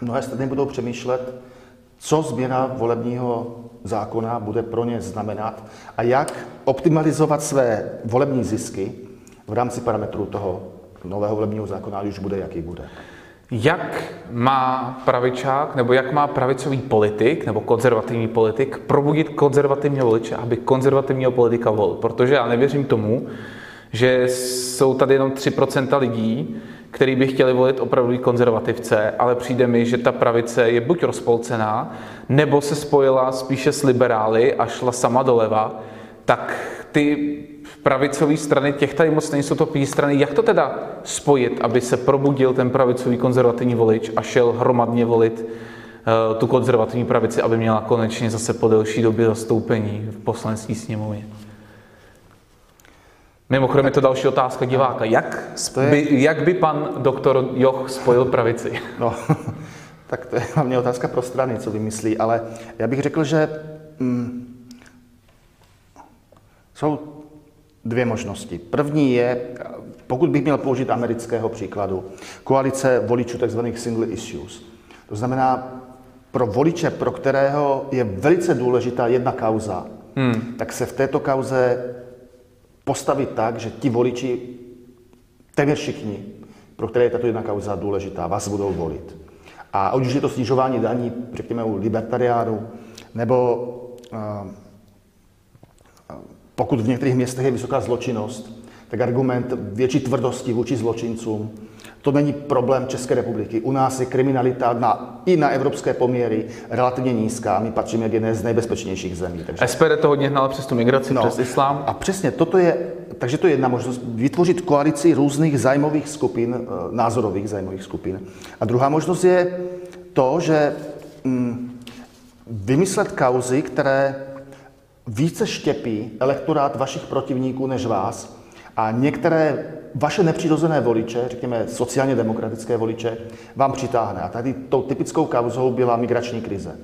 mnohé strany budou přemýšlet, co změna volebního zákona bude pro ně znamenat a jak optimalizovat své volební zisky v rámci parametrů toho nového volebního zákona, už bude, jaký bude. Jak má pravičák, nebo jak má pravicový politik, nebo konzervativní politik probudit konzervativního voliče, aby konzervativního politika volil? Protože já nevěřím tomu, že jsou tady jenom 3% lidí, kteří by chtěli volit opravdu konzervativce, ale přijde mi, že ta pravice je buď rozpolcená, nebo se spojila spíše s liberály a šla sama doleva, tak ty pravicové strany, těch tady moc nejsou, to pí strany. Jak to teda spojit, aby se probudil ten pravicový konzervativní volič a šel hromadně volit tu konzervativní pravici, aby měla konečně zase po delší době zastoupení v poslanecké sněmovně? Mimochodem je to další otázka diváka. Jak by pan doktor Joch spojil pravici? No, tak to je hlavně otázka pro strany, co vymyslí, ale já bych řekl, že jsou dvě možnosti. První je, pokud bych měl použít amerického příkladu, koalice voličů tzv. Single issues. To znamená, pro voliče, pro kterého je velice důležitá jedna kauza, tak se v této kauze postavit tak, že ti voliči, téměř všichni, pro které je tato jedna kauza důležitá, vás budou volit. A už je to snižování daní, řekněme, u libertariánů, nebo pokud v některých městech je vysoká zločinnost, tak argument větší tvrdosti vůči zločincům. To není problém České republiky. U nás je kriminalita i na evropské poměry relativně nízká. My patříme k jedné z nejbezpečnějších zemí. Takže... SPD to hodně hnala přes tu migraci, přes islám. A přesně, toto je, takže to je jedna možnost, vytvořit koalici různých zájmových skupin, názorových zájmových skupin. A druhá možnost je to, že vymyslet kauzy, které více štěpí elektorát vašich protivníků než vás, a některé vaše nepřirozené voliče, řekněme sociálně demokratické voliče, vám přitáhne. A tady tou typickou kauzou byla migrační krize.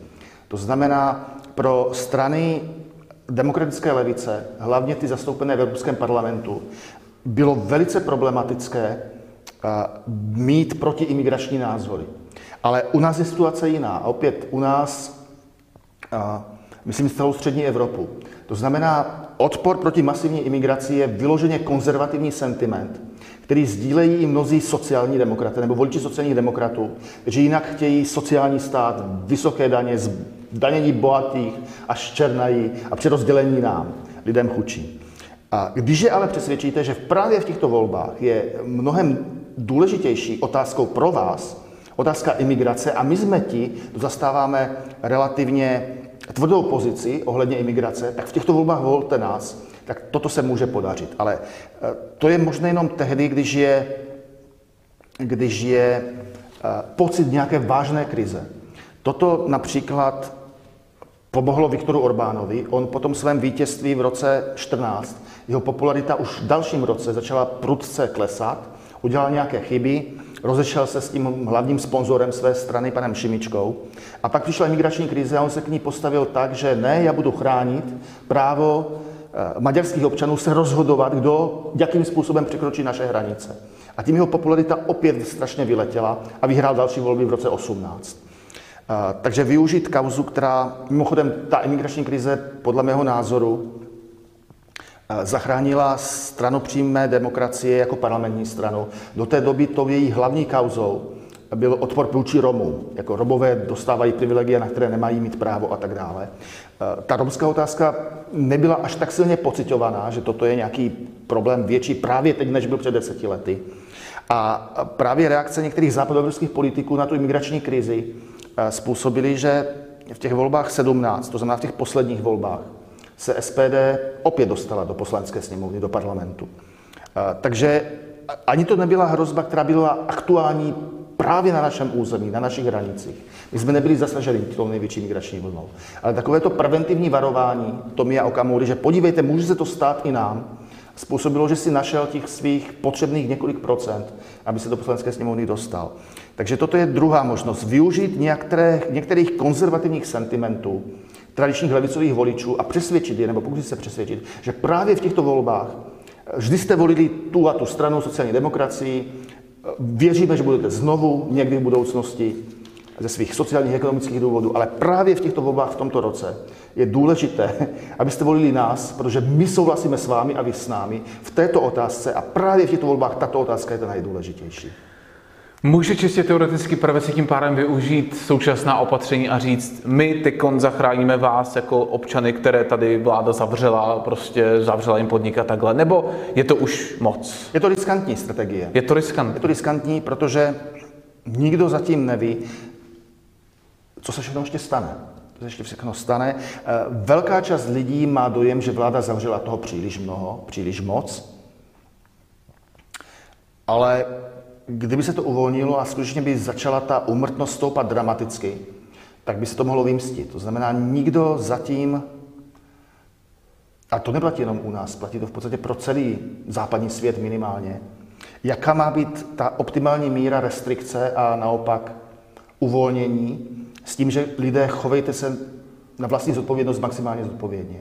To znamená, pro strany demokratické levice, hlavně ty zastoupené v Evropském parlamentu, bylo velice problematické mít protiimigrační názory. Ale u nás je situace jiná. A opět u nás, myslím, celou střední Evropu. To znamená, odpor proti masivní imigraci je vyloženě konzervativní sentiment, který sdílejí i mnozí sociální demokraté nebo voliči sociálních demokratů, že jinak chtějí sociální stát, vysoké daně, zdanění bohatých a ščernají a přerozdělení nám, lidem chudší. A když je ale přesvědčíte, že právě v těchto volbách je mnohem důležitější otázkou pro vás otázka imigrace a my jsme ti, kdo zastáváme relativně tvrdou pozici ohledně imigrace, tak v těchto volbách volte nás, tak toto se může podařit. Ale to je možné jenom tehdy, když je pocit nějaké vážné krize. Toto například pomohlo Viktoru Orbánovi. On po tom svém vítězství v roce 2014, jeho popularita už v dalším roce začala prudce klesat, udělal nějaké chyby, rozešel se s tím hlavním sponzorem své strany, panem Šimičkou. A pak přišla migrační krize a on se k ní postavil tak, že ne, já budu chránit právo maďarských občanů se rozhodovat, kdo, jakým způsobem překročí naše hranice. A tím jeho popularita opět strašně vyletěla a vyhrál další volby v roce 2018. Takže využít kauzu, která, mimochodem, ta imigrační krize, podle mého názoru, zachránila stranu přímé demokracie jako parlamentní stranu. Do té doby to její hlavní kauzou byl odpor vůči Romům. Jako Romové dostávají privilegia, na které nemají mít právo a tak dále. Ta romská otázka nebyla až tak silně pocitovaná, že toto je nějaký problém větší právě teď, než byl před 10 lety. A právě reakce některých západoevropských politiků na tu imigrační krizi způsobily, že v těch volbách 17, to znamená v těch posledních volbách, se SPD opět dostala do poslanecké sněmovny, do parlamentu. Takže ani to nebyla hrozba, která byla aktuální právě na našem území, na našich hranicích. My jsme nebyli zasaženi tou největší migrační vlnou. Ale takové to preventivní varování Tomia Okamury, že podívejte, může se to stát i nám, způsobilo, že si našel těch svých potřebných několik procent, aby se do poslanecké sněmovny dostal. Takže toto je druhá možnost, využít některých konzervativních sentimentů tradičních levicových voličů a přesvědčit je, nebo pokusit se přesvědčit, že právě v těchto volbách vždy jste volili tu a tu stranu, sociální demokracii, věříme, že budete znovu někdy v budoucnosti ze svých sociálních ekonomických důvodů, ale právě v těchto volbách v tomto roce je důležité, abyste volili nás, protože my souhlasíme s vámi a vy s námi v této otázce a právě v těchto volbách tato otázka je ta nejdůležitější. Může čistě teoreticky pravec se tím pádem využít současná opatření a říct, my tykon zachráníme vás jako občany, které tady vláda zavřela, prostě zavřela jim podnik a takhle, nebo je to už moc? Je to riskantní strategie. Je to riskantní, protože nikdo zatím neví, co se všechno ještě stane. Velká část lidí má dojem, že vláda zavřela toho příliš mnoho, příliš moc, ale kdyby se to uvolnilo a skutečně by začala ta úmrtnost stoupat dramaticky, tak by se to mohlo vymstit. To znamená, nikdo zatím, a to neplatí jenom u nás, platí to v podstatě pro celý západní svět minimálně, jaká má být ta optimální míra restrikce a naopak uvolnění s tím, že lidé chovejte se na vlastní zodpovědnost maximálně zodpovědně.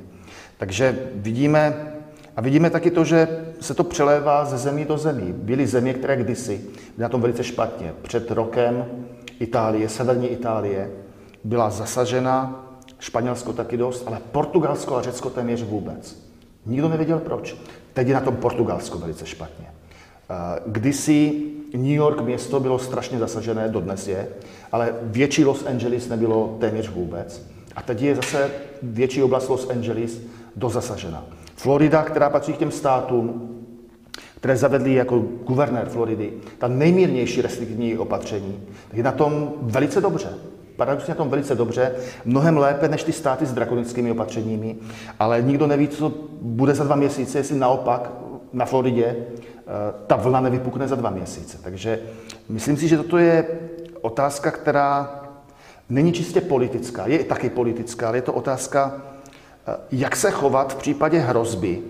Takže vidíme taky to, že se to přelévá ze zemí do zemí. Byly země, které kdysi na tom velice špatně. Před rokem Itálie, severní Itálie byla zasažena, Španělsko taky dost, ale Portugalsko a Řecko téměř vůbec. Nikdo nevěděl proč. Teď je na tom Portugalsko velice špatně. Kdysi New York město bylo strašně zasažené, dodnes je, ale větší Los Angeles nebylo téměř vůbec. A teď je zase větší oblast Los Angeles dozasažena. Florida, která patří k těm státům, které zavedli jako guvernér Floridy, ta nejmírnější restriktivní opatření, tak je na tom velice dobře. Paradoxně na tom velice dobře, mnohem lépe než ty státy s drakonickými opatřeními, ale nikdo neví, co bude za 2 měsíce, jestli naopak na Floridě ta vlna nevypukne za 2 měsíce. Takže myslím si, že toto je otázka, která není čistě politická, je taky politická, ale je to otázka, jak se chovat v případě hrozby,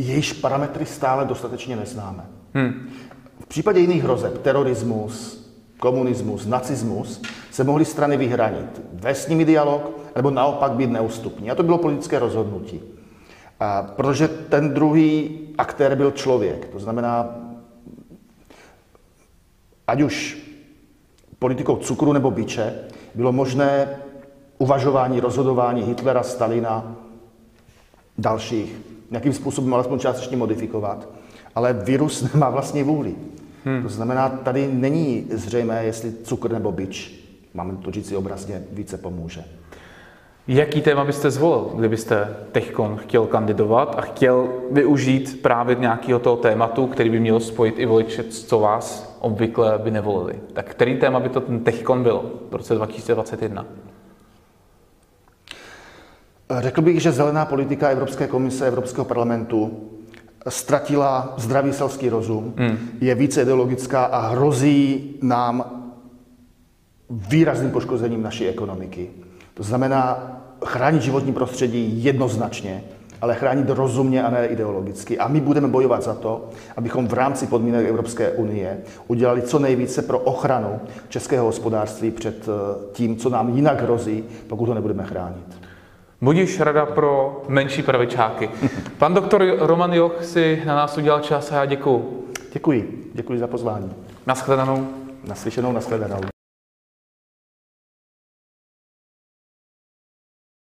jejíž parametry stále dostatečně neznáme. V případě jiných hrozeb, terorismus, komunismus, nacismus, se mohly strany vyhranit, vést s nimi dialog, nebo naopak být neústupní. A to bylo politické rozhodnutí. A protože ten druhý aktér byl člověk, to znamená, ať už politikou cukru nebo biče, bylo možné uvažování, rozhodování Hitlera, Stalina, dalších, nějakým způsobem alespoň částečně modifikovat, ale virus nemá vlastní vůli. To znamená, tady není zřejmé, jestli cukr nebo bič, máme to říct si obrazně, více pomůže. Jaký téma byste zvolil, kdybyste teďkon chtěl kandidovat a chtěl využít právě nějakého toho tématu, který by měl spojit i voliče, co vás obvykle by nevolili? Tak který téma by to ten teďkon bylo v roce 2021? Řekl bych, že zelená politika Evropské komise, Evropského parlamentu ztratila zdravý selský rozum, je více ideologická a hrozí nám výrazným poškozením naší ekonomiky. To znamená chránit životní prostředí jednoznačně, ale chránit rozumně a ne ideologicky. A my budeme bojovat za to, abychom v rámci podmínek Evropské unie udělali co nejvíce pro ochranu českého hospodářství před tím, co nám jinak hrozí, pokud ho nebudeme chránit. Budiš rada pro menší pravičáky. Pan doktor Roman Joch si na nás udělal čas a já děkuju. Děkuji za pozvání. Naschledanou. Naslyšenou, naschledanou.